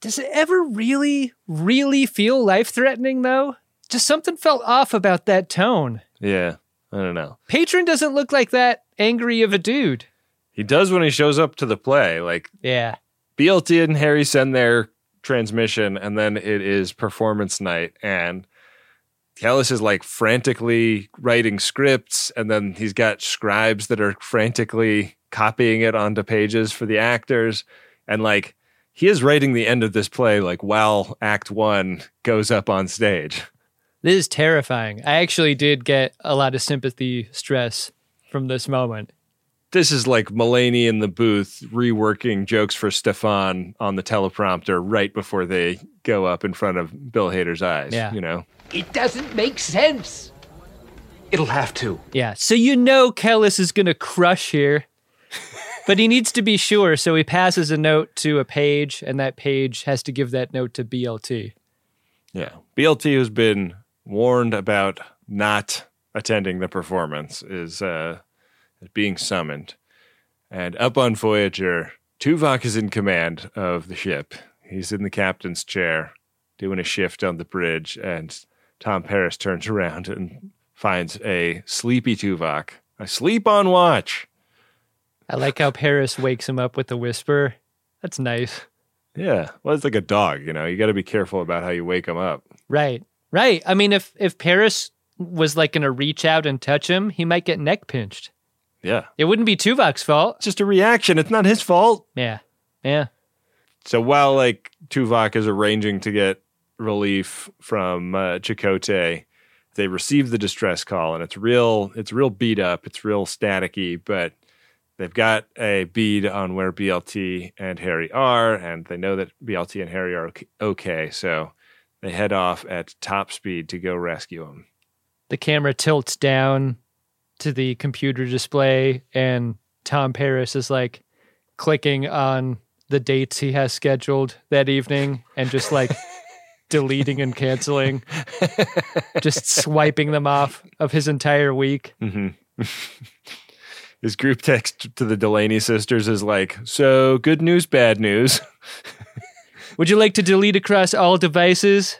Does it ever really, really feel life-threatening, though? Just something felt off about that tone. Yeah, I don't know. Patron doesn't look like that angry of a dude. He does when he shows up to the play. Yeah. BLT and Harry send their transmission, and then it is performance night, and Kellis is, frantically writing scripts, and then he's got scribes that are frantically copying it onto pages for the actors, and, he is writing the end of this play, while Act 1 goes up on stage. This is terrifying. I actually did get a lot of sympathy stress from this moment. This is like Mulaney in the booth reworking jokes for Stefan on the teleprompter right before they go up in front of Bill Hader's eyes, yeah. You know? It doesn't make sense. It'll have to. Yeah, so Kellis is going to crush here. But he needs to be sure, so he passes a note to a page, and that page has to give that note to BLT. Yeah. BLT, who's been warned about not attending the performance, is being summoned. And up on Voyager, Tuvok is in command of the ship. He's in the captain's chair, doing a shift on the bridge, and Tom Paris turns around and finds a sleepy Tuvok. Asleep on watch. I like how Paris wakes him up with a whisper. That's nice. Yeah. Well, it's like a dog, you know. You got to be careful about how you wake him up. Right. I mean, if Paris was going to reach out and touch him, he might get neck pinched. Yeah. It wouldn't be Tuvok's fault. It's just a reaction. It's not his fault. Yeah. So while Tuvok is arranging to get relief from Chakotay, they receive the distress call, and it's real beat up. It's real staticky, but... They've got a bead on where BLT and Harry are, and they know that BLT and Harry are okay, so they head off at top speed to go rescue him. The camera tilts down to the computer display, and Tom Paris is like clicking on the dates he has scheduled that evening and just like deleting and canceling, just swiping them off of his entire week. Mm-hmm. His group text to the Delaney sisters is like, so good news, bad news. Would you like to delete across all devices?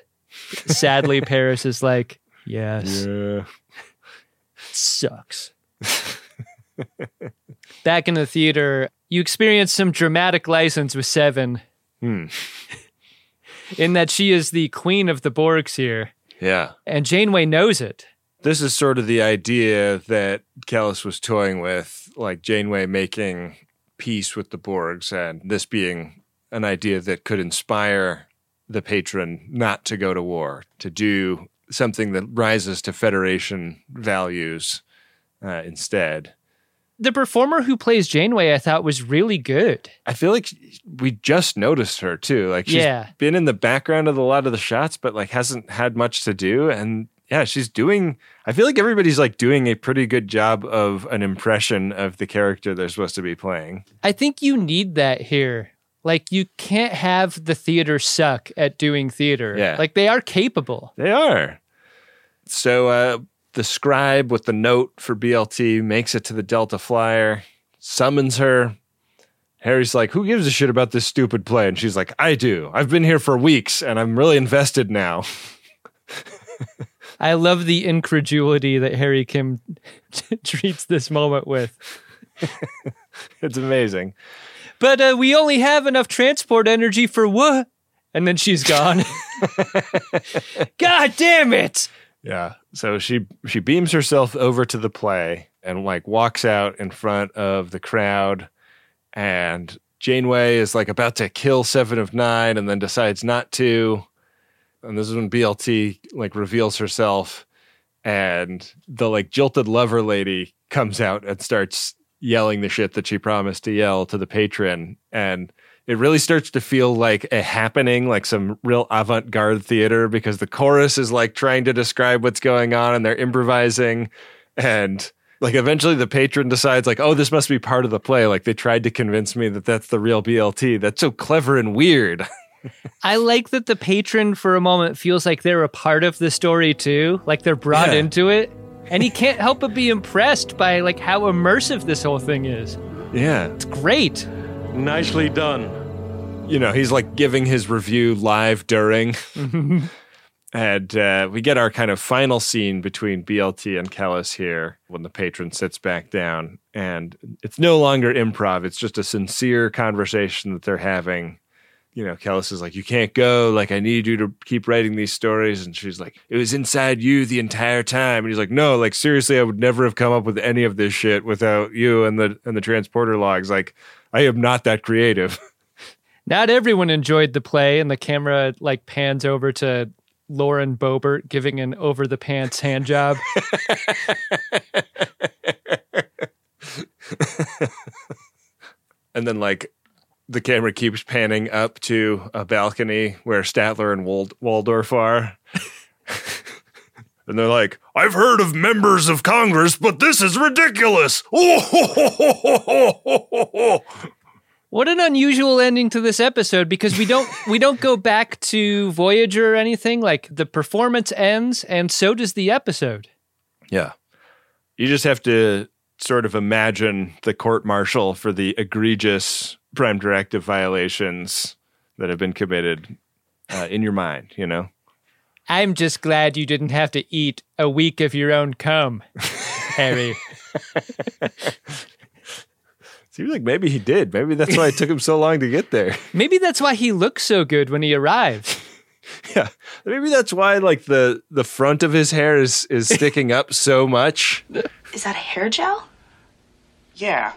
Sadly, Paris is like, yes. Yeah. Sucks. Back in the theater, you experience some dramatic license with Seven. Hmm. In that she is the queen of the Borgs here. Yeah. And Janeway knows it. This is sort of the idea that Kallus was toying with, like Janeway making peace with the Borgs, and this being an idea that could inspire the patron not to go to war, to do something that rises to Federation values instead. The performer who plays Janeway, I thought, was really good. I feel like we just noticed her, too. Like, she's been in the background of a lot of the shots, but, like, hasn't had much to do, and... yeah, she's doing, I feel like everybody's like doing a pretty good job of an impression of the character they're supposed to be playing. I think you need that here. Like, you can't have the theater suck at doing theater. Yeah. Like, they are capable. They are. So the scribe with the note for BLT makes it to the Delta Flyer, summons her. Harry's like, who gives a shit about this stupid play? And she's like, I do. I've been here for weeks, and I'm really invested now. I love the incredulity that Harry Kim treats this moment with. It's amazing. But we only have enough transport energy for what? And then she's gone. God damn it! Yeah, so she beams herself over to the play and like walks out in front of the crowd, and Janeway is like about to kill Seven of Nine and then decides not to. And this is when BLT like reveals herself, and the like jilted lover lady comes out and starts yelling the shit that she promised to yell to the patron. And it really starts to feel like a happening, like some real avant-garde theater, because the chorus is like trying to describe what's going on and they're improvising. And like eventually the patron decides like, oh, this must be part of the play. Like they tried to convince me that that's the real BLT. That's so clever and weird. I like that the patron for a moment feels like they're a part of the story too, like they're brought into it, and he can't help but be impressed by like how immersive this whole thing is. Yeah. It's great. Nicely done. You know, he's like giving his review live during, and we get our kind of final scene between BLT and Kallus here when the patron sits back down, and it's no longer improv. It's just a sincere conversation that they're having. You know, Kallus is like, you can't go. Like, I need you to keep writing these stories. And she's like, it was inside you the entire time. And he's like, no, like, seriously, I would never have come up with any of this shit without you and the transporter logs. Like, I am not that creative. Not everyone enjoyed the play. And the camera, like, pans over to Lauren Boebert giving an over-the-pants hand job. And then, like, the camera keeps panning up to a balcony where Statler and Waldorf are. And they're like, I've heard of members of Congress, but this is ridiculous. What an unusual ending to this episode, because we don't go back to Voyager or anything. Like, the performance ends, and so does the episode. Yeah. You just have to sort of imagine the court-martial for the egregious Prime Directive violations that have been committed in your mind, you know? I'm just glad you didn't have to eat a week of your own cum, Harry. Seems like maybe he did. Maybe that's why it took him so long to get there. Maybe that's why he looks so good when he arrives. Yeah. Maybe that's why, like, the front of his hair is sticking up so much. Is that a hair gel? Yeah.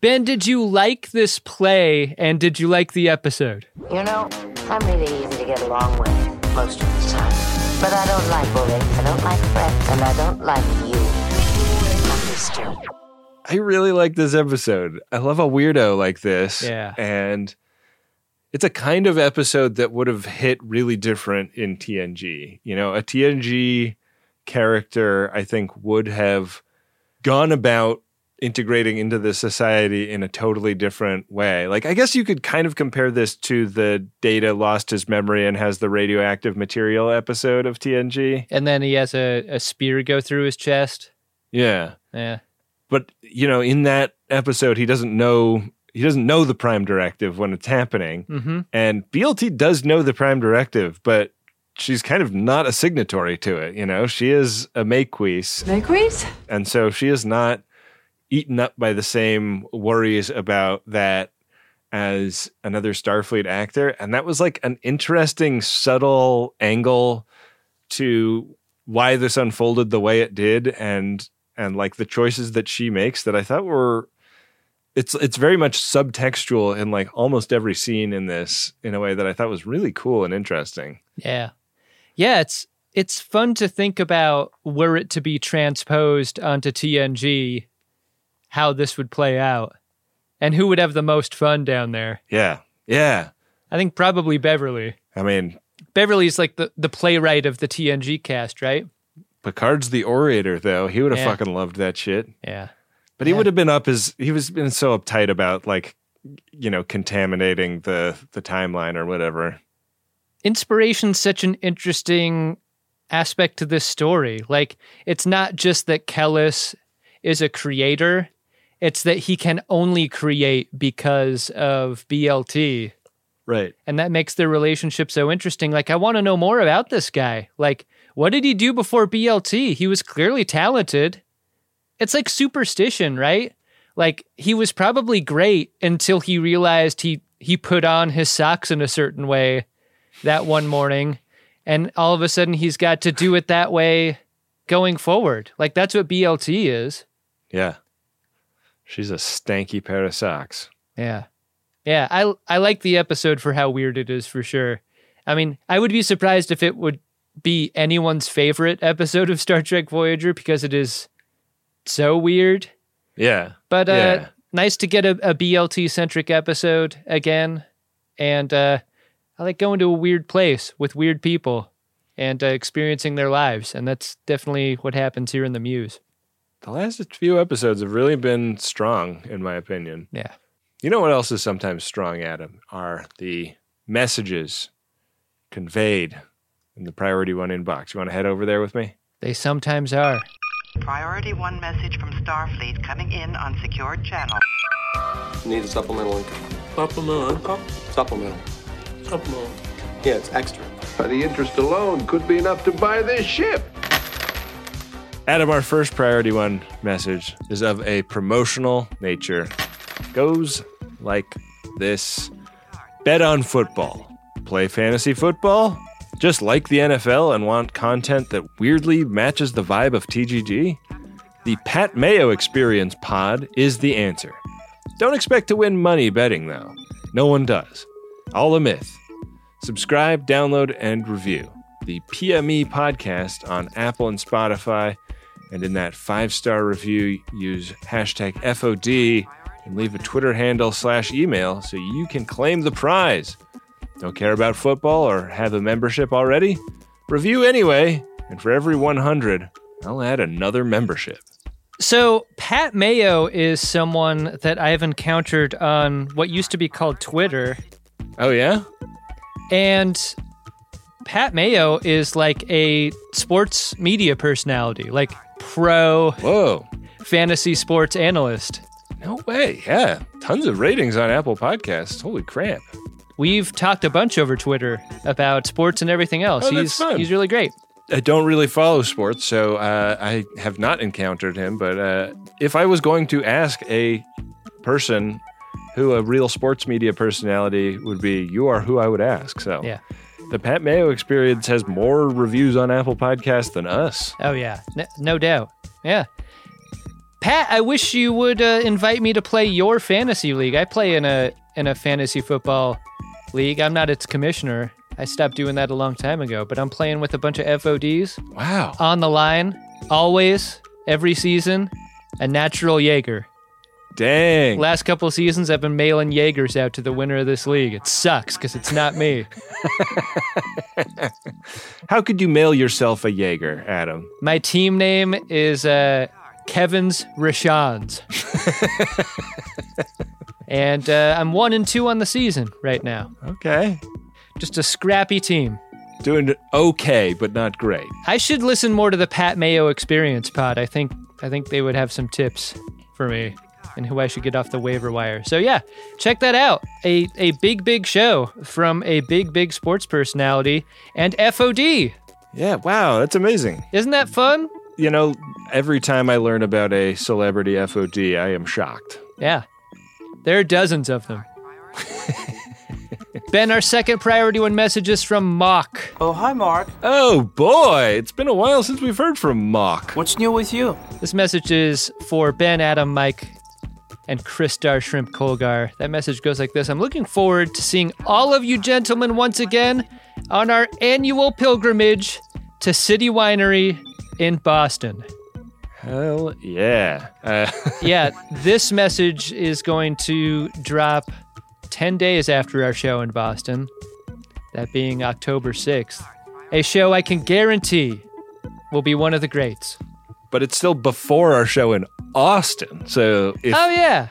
Ben, did you like this play, and did you like the episode? You know, I'm really easy to get along with most of the time. But I don't like bullies, I don't like friends, and I don't like you. Understood. I really like this episode. I love a weirdo like this. Yeah. And it's a kind of episode that would have hit really different in TNG. You know, a TNG character, I think, would have gone about integrating into the society in a totally different way. Like, I guess you could kind of compare this to the Data lost his memory and has the radioactive material episode of TNG. And then he has a spear go through his chest. Yeah. Yeah. But, you know, in that episode, he doesn't know the Prime Directive when it's happening. Mm-hmm. And BLT does know the Prime Directive, but she's kind of not a signatory to it, you know? She is a Maquis. Maquis? And so she is not eaten up by the same worries about that as another Starfleet actor. And that was like an interesting, subtle angle to why this unfolded the way it did and like the choices that she makes that I thought were... It's very much subtextual in like almost every scene in this in a way that I thought was really cool and interesting. Yeah. Yeah, it's fun to think about were it to be transposed onto TNG, how this would play out and who would have the most fun down there. Yeah. Yeah. I think probably Beverly. I mean, Beverly's like the playwright of the TNG cast, right? Picard's the orator though. He would have fucking loved that shit. Yeah. But he would have been he was so uptight about like, you know, contaminating the timeline or whatever. Inspiration's such an interesting aspect to this story. Like, it's not just that Kellis is a creator, it's that he can only create because of BLT. Right. And that makes their relationship so interesting. Like, I want to know more about this guy. Like, what did he do before BLT? He was clearly talented. It's like superstition, right? Like, he was probably great until he realized he put on his socks in a certain way that one morning, and all of a sudden he's got to do it that way going forward. Like, that's what BLT is. Yeah. She's a stanky pair of socks. Yeah. Yeah, I like the episode for how weird it is, for sure. I mean, I would be surprised if it would be anyone's favorite episode of Star Trek Voyager because it is... so weird. Yeah. But nice to get a BLT-centric episode again. And I like going to a weird place with weird people and experiencing their lives. And that's definitely what happens here in The Muse. The last few episodes have really been strong, in my opinion. Yeah. You know what else is sometimes strong, Adam? Are the messages conveyed in the Priority One inbox. You want to head over there with me? They sometimes are. Priority One message from Starfleet coming in on secured channel. Need a supplemental income. Supplemental income? Supplemental. Supplemental. Yeah, it's extra. The interest alone could be enough to buy this ship. Adam, our first Priority One message is of a promotional nature. Goes like this. Bet on football. Play fantasy football? Just like the NFL and want content that weirdly matches the vibe of TGG? The Pat Mayo Experience pod is the answer. Don't expect to win money betting, though. No one does. All a myth. Subscribe, download, and review the PME podcast on Apple and Spotify. And in that 5-star review, use hashtag FOD and leave a Twitter handle /email so you can claim the prize. Don't care about football or have a membership already? Review anyway, and for every 100, I'll add another membership. So, Pat Mayo is someone that I've encountered on what used to be called Twitter. Oh, yeah? And Pat Mayo is like a sports media personality, like pro fantasy sports analyst. No way, yeah. Tons of ratings on Apple Podcasts. Holy crap. We've talked a bunch over Twitter about sports and everything else. He's really great. I don't really follow sports, so I have not encountered him. But if I was going to ask a person who a real sports media personality would be, you are who I would ask. So yeah. The Pat Mayo Experience has more reviews on Apple Podcasts than us. Oh, yeah. No doubt. Yeah. Pat, I wish you would invite me to play your fantasy league. I play in a fantasy football league. I'm not its commissioner. I stopped doing that a long time ago, but I'm playing with a bunch of FODs. Wow. On the line, always, every season, a natural Jaeger. Dang. Last couple seasons, I've been mailing Jaegers out to the winner of this league. It sucks, because it's not me. How could you mail yourself a Jaeger, Adam? My team name is Kevin's Rashad's. And I'm 1-2 on the season right now. Okay. Just a scrappy team. Doing okay, but not great. I should listen more to the Pat Mayo Experience pod. I think they would have some tips for me and who I should get off the waiver wire. So yeah, check that out. A big, big show from a big, big sports personality and FOD. Yeah, wow, that's amazing. Isn't that fun? You know, every time I learn about a celebrity FOD, I am shocked. Yeah. There are dozens of them. Ben, our second priority one message is from Mock. Oh, hi, Mark. Oh, boy. It's been a while since we've heard from Mock. What's new with you? This message is for Ben, Adam, Mike, and Kristar Shrimp Colgar. That message goes like this. I'm looking forward to seeing all of you gentlemen once again on our annual pilgrimage to City Winery in Boston. Hell yeah. Yeah, this message is going to drop 10 days after our show in Boston, that being October 6th. A show I can guarantee will be one of the greats. But it's still before our show in Austin, so if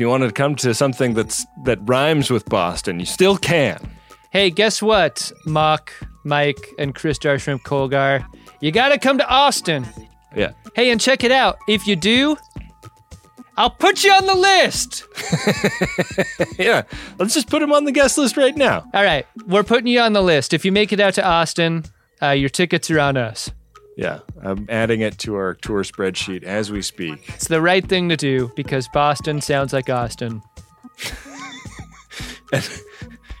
you wanted to come to something that rhymes with Boston, you still can. Hey, guess what, Mock, Mike, and Kristar Shrimp Colgar? You gotta come to Austin. Yeah. Hey, and check it out. If you do, I'll put you on the list. Yeah. Let's just put him on the guest list right now. All right. We're putting you on the list. If you make it out to Austin, your tickets are on us. Yeah. I'm adding it to our tour spreadsheet as we speak. It's the right thing to do because Boston sounds like Austin.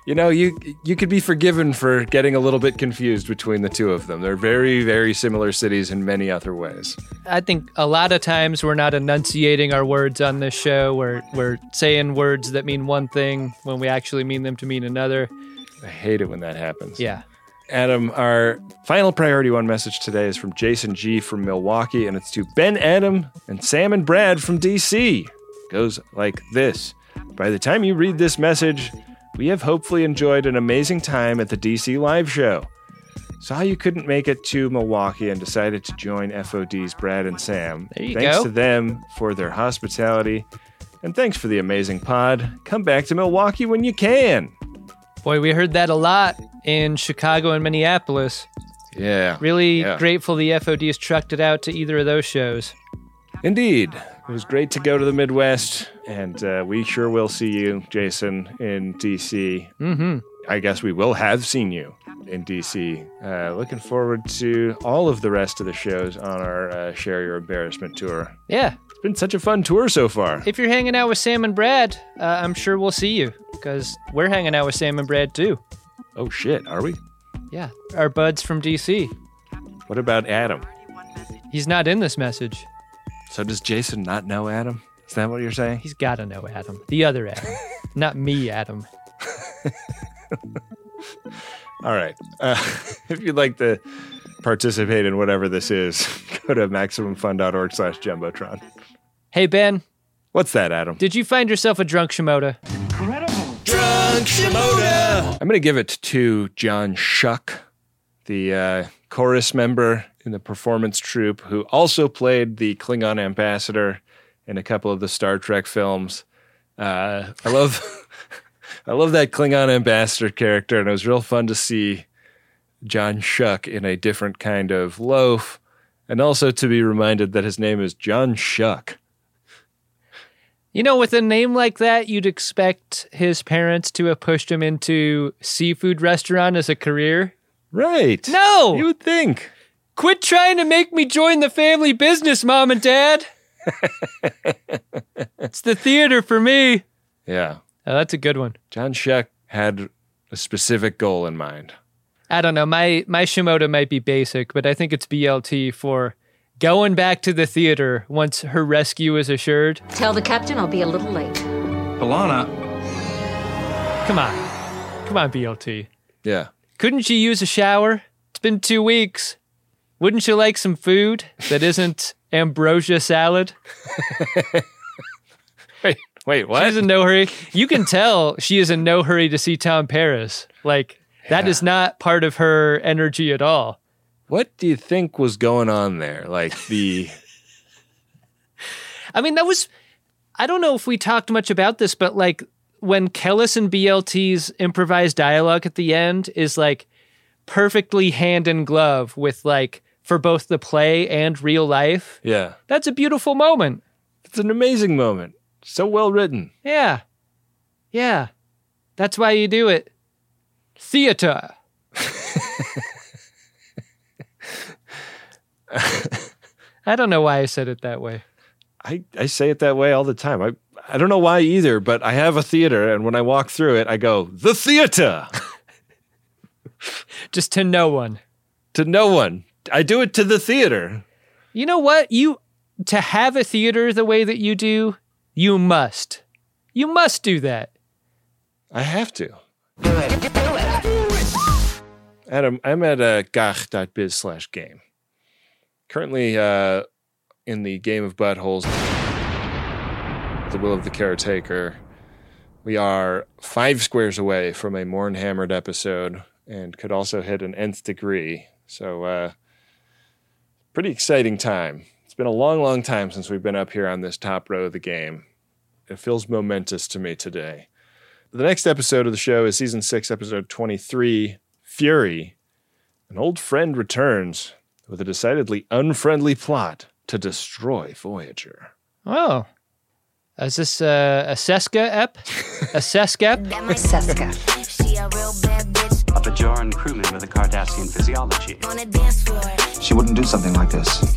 You know, you could be forgiven for getting a little bit confused between the two of them. They're very, very similar cities in many other ways. I think a lot of times we're not enunciating our words on this show. We're saying words that mean one thing when we actually mean them to mean another. I hate it when that happens. Yeah. Adam, our final priority one message today is from Jason G. from Milwaukee, and it's to Ben, Adam, and Sam and Brad from D.C. It goes like this. By the time you read this message, we have hopefully enjoyed an amazing time at the DC Live Show. Saw you couldn't make it to Milwaukee and decided to join FOD's Brad and Sam. There you go. Thanks to them for their hospitality. And thanks for the amazing pod. Come back to Milwaukee when you can. Boy, we heard that a lot in Chicago and Minneapolis. Yeah. Really grateful the FODs trucked it out to either of those shows. Indeed. It was great to go to the Midwest, and we sure will see you, Jason, in D.C. Mm-hmm. I guess we will have seen you in D.C. Looking forward to all of the rest of the shows on our Share Your Embarrassment tour. Yeah. It's been such a fun tour so far. If you're hanging out with Sam and Brad, I'm sure we'll see you, because we're hanging out with Sam and Brad, too. Oh, shit. Are we? Yeah. Our buds from D.C. What about Adam? He's not in this message. So does Jason not know Adam? Is that what you're saying? He's got to know Adam. The other Adam. Not me, Adam. All right. If you'd like to participate in whatever this is, go to MaximumFun.org/Jumbotron. Hey, Ben. What's that, Adam? Did you find yourself a drunk Shimoda? Incredible. Drunk Shimoda! I'm going to give it to John Shuck, the chorus member in the performance troupe, who also played the Klingon ambassador in a couple of the Star Trek films. I love that Klingon ambassador character, and it was real fun to see John Shuck in a different kind of loaf, and also to be reminded that his name is John Shuck. You know, with a name like that, you'd expect his parents to have pushed him into seafood restaurant as a career. Right. No! You would think. Quit trying to make me join the family business, Mom and Dad. It's the theater for me. Yeah. Oh, that's a good one. John Shuck had a specific goal in mind. I don't know. My Shimoda might be basic, but I think it's BLT for going back to the theater once her rescue is assured. Tell the captain I'll be a little late. B'Elanna. Come on. Come on, BLT. Yeah. Couldn't you use a shower? It's been 2 weeks. Wouldn't you like some food that isn't ambrosia salad? Wait, what? She's in no hurry. You can tell she is in no hurry to see Tom Paris. Like, that is not part of her energy at all. What do you think was going on there? Like, the I mean, that was, I don't know if we talked much about this, but like when Kellis and BLT's improvised dialogue at the end is like perfectly hand in glove with like for both the play and real life. Yeah. That's a beautiful moment. It's an amazing moment. So well written. Yeah. Yeah. That's why you do it. Theater. I don't know why I said it that way. I say it that way all the time. I don't know why either, but I have a theater, and when I walk through it, I go, the theater! Just to no one. To no one. I do it to the theater. You know what? To have a theater the way that you do, you must. You must do that. I have to. Do it. Do it. Do it. Adam, I'm at gach.biz/game. Currently in the game of buttholes, the will of the caretaker, we are 5 squares away from a Morn Hammered episode and could also hit an nth degree. So pretty exciting time. It's been a long, long time since we've been up here on this top row of the game. It feels momentous to me today. The next episode of the show is season 6, episode 23, Fury. An old friend returns with a decidedly unfriendly plot to destroy Voyager. Oh. Is this a Seska ep? A Seska ep? A Seska. Up a Bajoran crewman with a Cardassian physiology. On a dance floor. She wouldn't do something like this.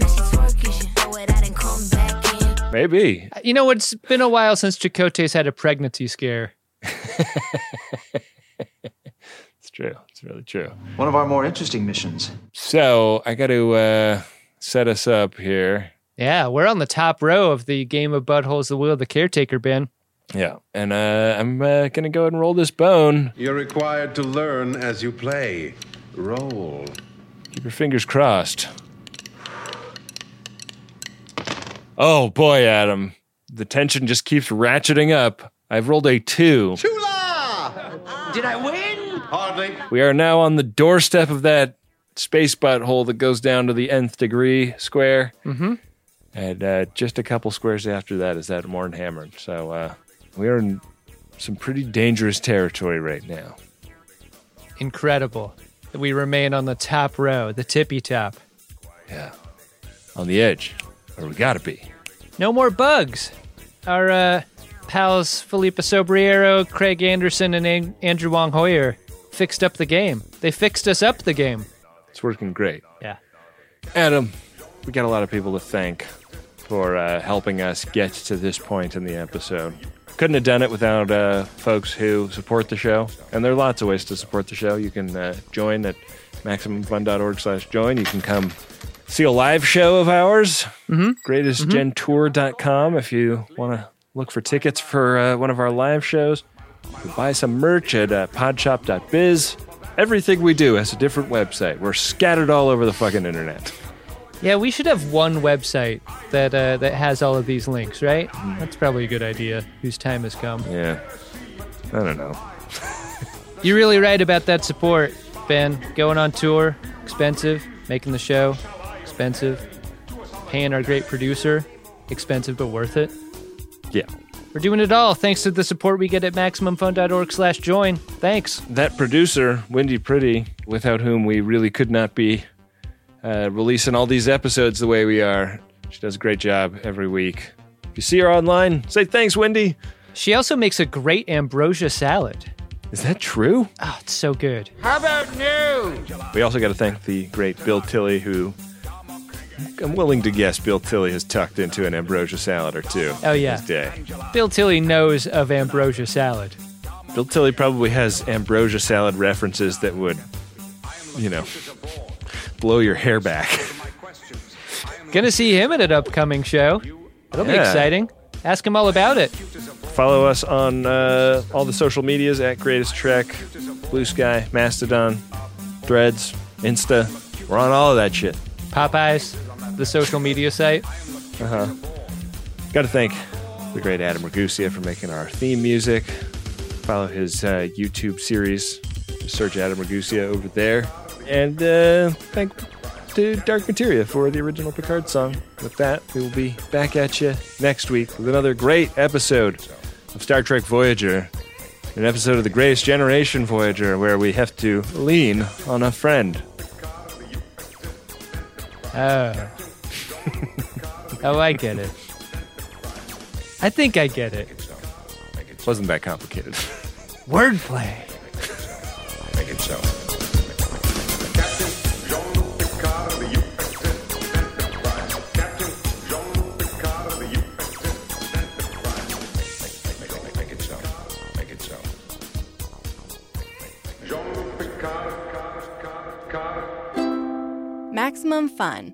Maybe. You know, it's been a while since Chakotay's had a pregnancy scare. It's true. It's really true. One of our more interesting missions. So I got to set us up here. Yeah, we're on the top row of the game of buttholes, the will of the caretaker, Ben. Yeah, and I'm going to go ahead and roll this bone. You're required to learn as you play. Roll. Keep your fingers crossed. Oh, boy, Adam. The tension just keeps ratcheting up. I've rolled a 2. Chula! Did I win? Hardly. We are now on the doorstep of that space butthole that goes down to the nth degree square. Mm-hmm. And just a couple squares after that is that Morn Hammered. So we are in some pretty dangerous territory right now. Incredible. We remain on the top row, the tippy top. Yeah. On the edge. Or we gotta be. No more bugs. Our, pals Felipe Sobriero, Craig Anderson, and Andrew Wong Hoyer fixed up the game. They fixed us up the game. It's working great. Yeah. Adam, we got a lot of people to thank for helping us get to this point in the episode. Couldn't have done it without folks who support the show. And there are lots of ways to support the show. You can join at MaximumFun.org/join. You can come see a live show of ours. Mm-hmm. GreatestGenTour.com if you want to look for tickets for one of our live shows. You can buy some merch at podshop.biz. Everything we do has a different website. We're scattered all over the fucking internet. Yeah, we should have one website that has all of these links, right? That's probably a good idea. Whose time has come. Yeah. I don't know. You're really right about that support, Ben. Going on tour, expensive. Making the show, expensive. Paying our great producer, expensive but worth it. Yeah. We're doing it all thanks to the support we get at MaximumFun.org/join. Thanks. That producer, Wendy Pretty, without whom we really could not be releasing all these episodes the way we are. She does a great job every week. If you see her online, say thanks, Wendy. She also makes a great ambrosia salad. Is that true? Oh, it's so good. How about news? We also got to thank the great Bill Tilly, who... I'm willing to guess Bill Tilly has tucked into an ambrosia salad or two. Oh, yeah. This day. Bill Tilly knows of ambrosia salad. Bill Tilly probably has ambrosia salad references that would, you know, blow your hair back. Gonna see him at an upcoming show. It'll be exciting. Ask him all about it. Follow us on all the social medias at Greatest Trek, Blue Sky, Mastodon, Threads, Insta. We're on all of that shit. Popeyes. The social media site. Uh-huh. Got to thank the great Adam Ragusea for making our theme music. Follow his YouTube series. Just search Adam Ragusea over there. And thank to Dark Materia for the original Picard song. With that, we will be back at you next week with another great episode of Star Trek Voyager, an episode of The Greatest Generation Voyager, where we have to lean on a friend. Oh. Oh, I get it. I think I get it. Wasn't that complicated. Wordplay. Make it so. Maximum Fun,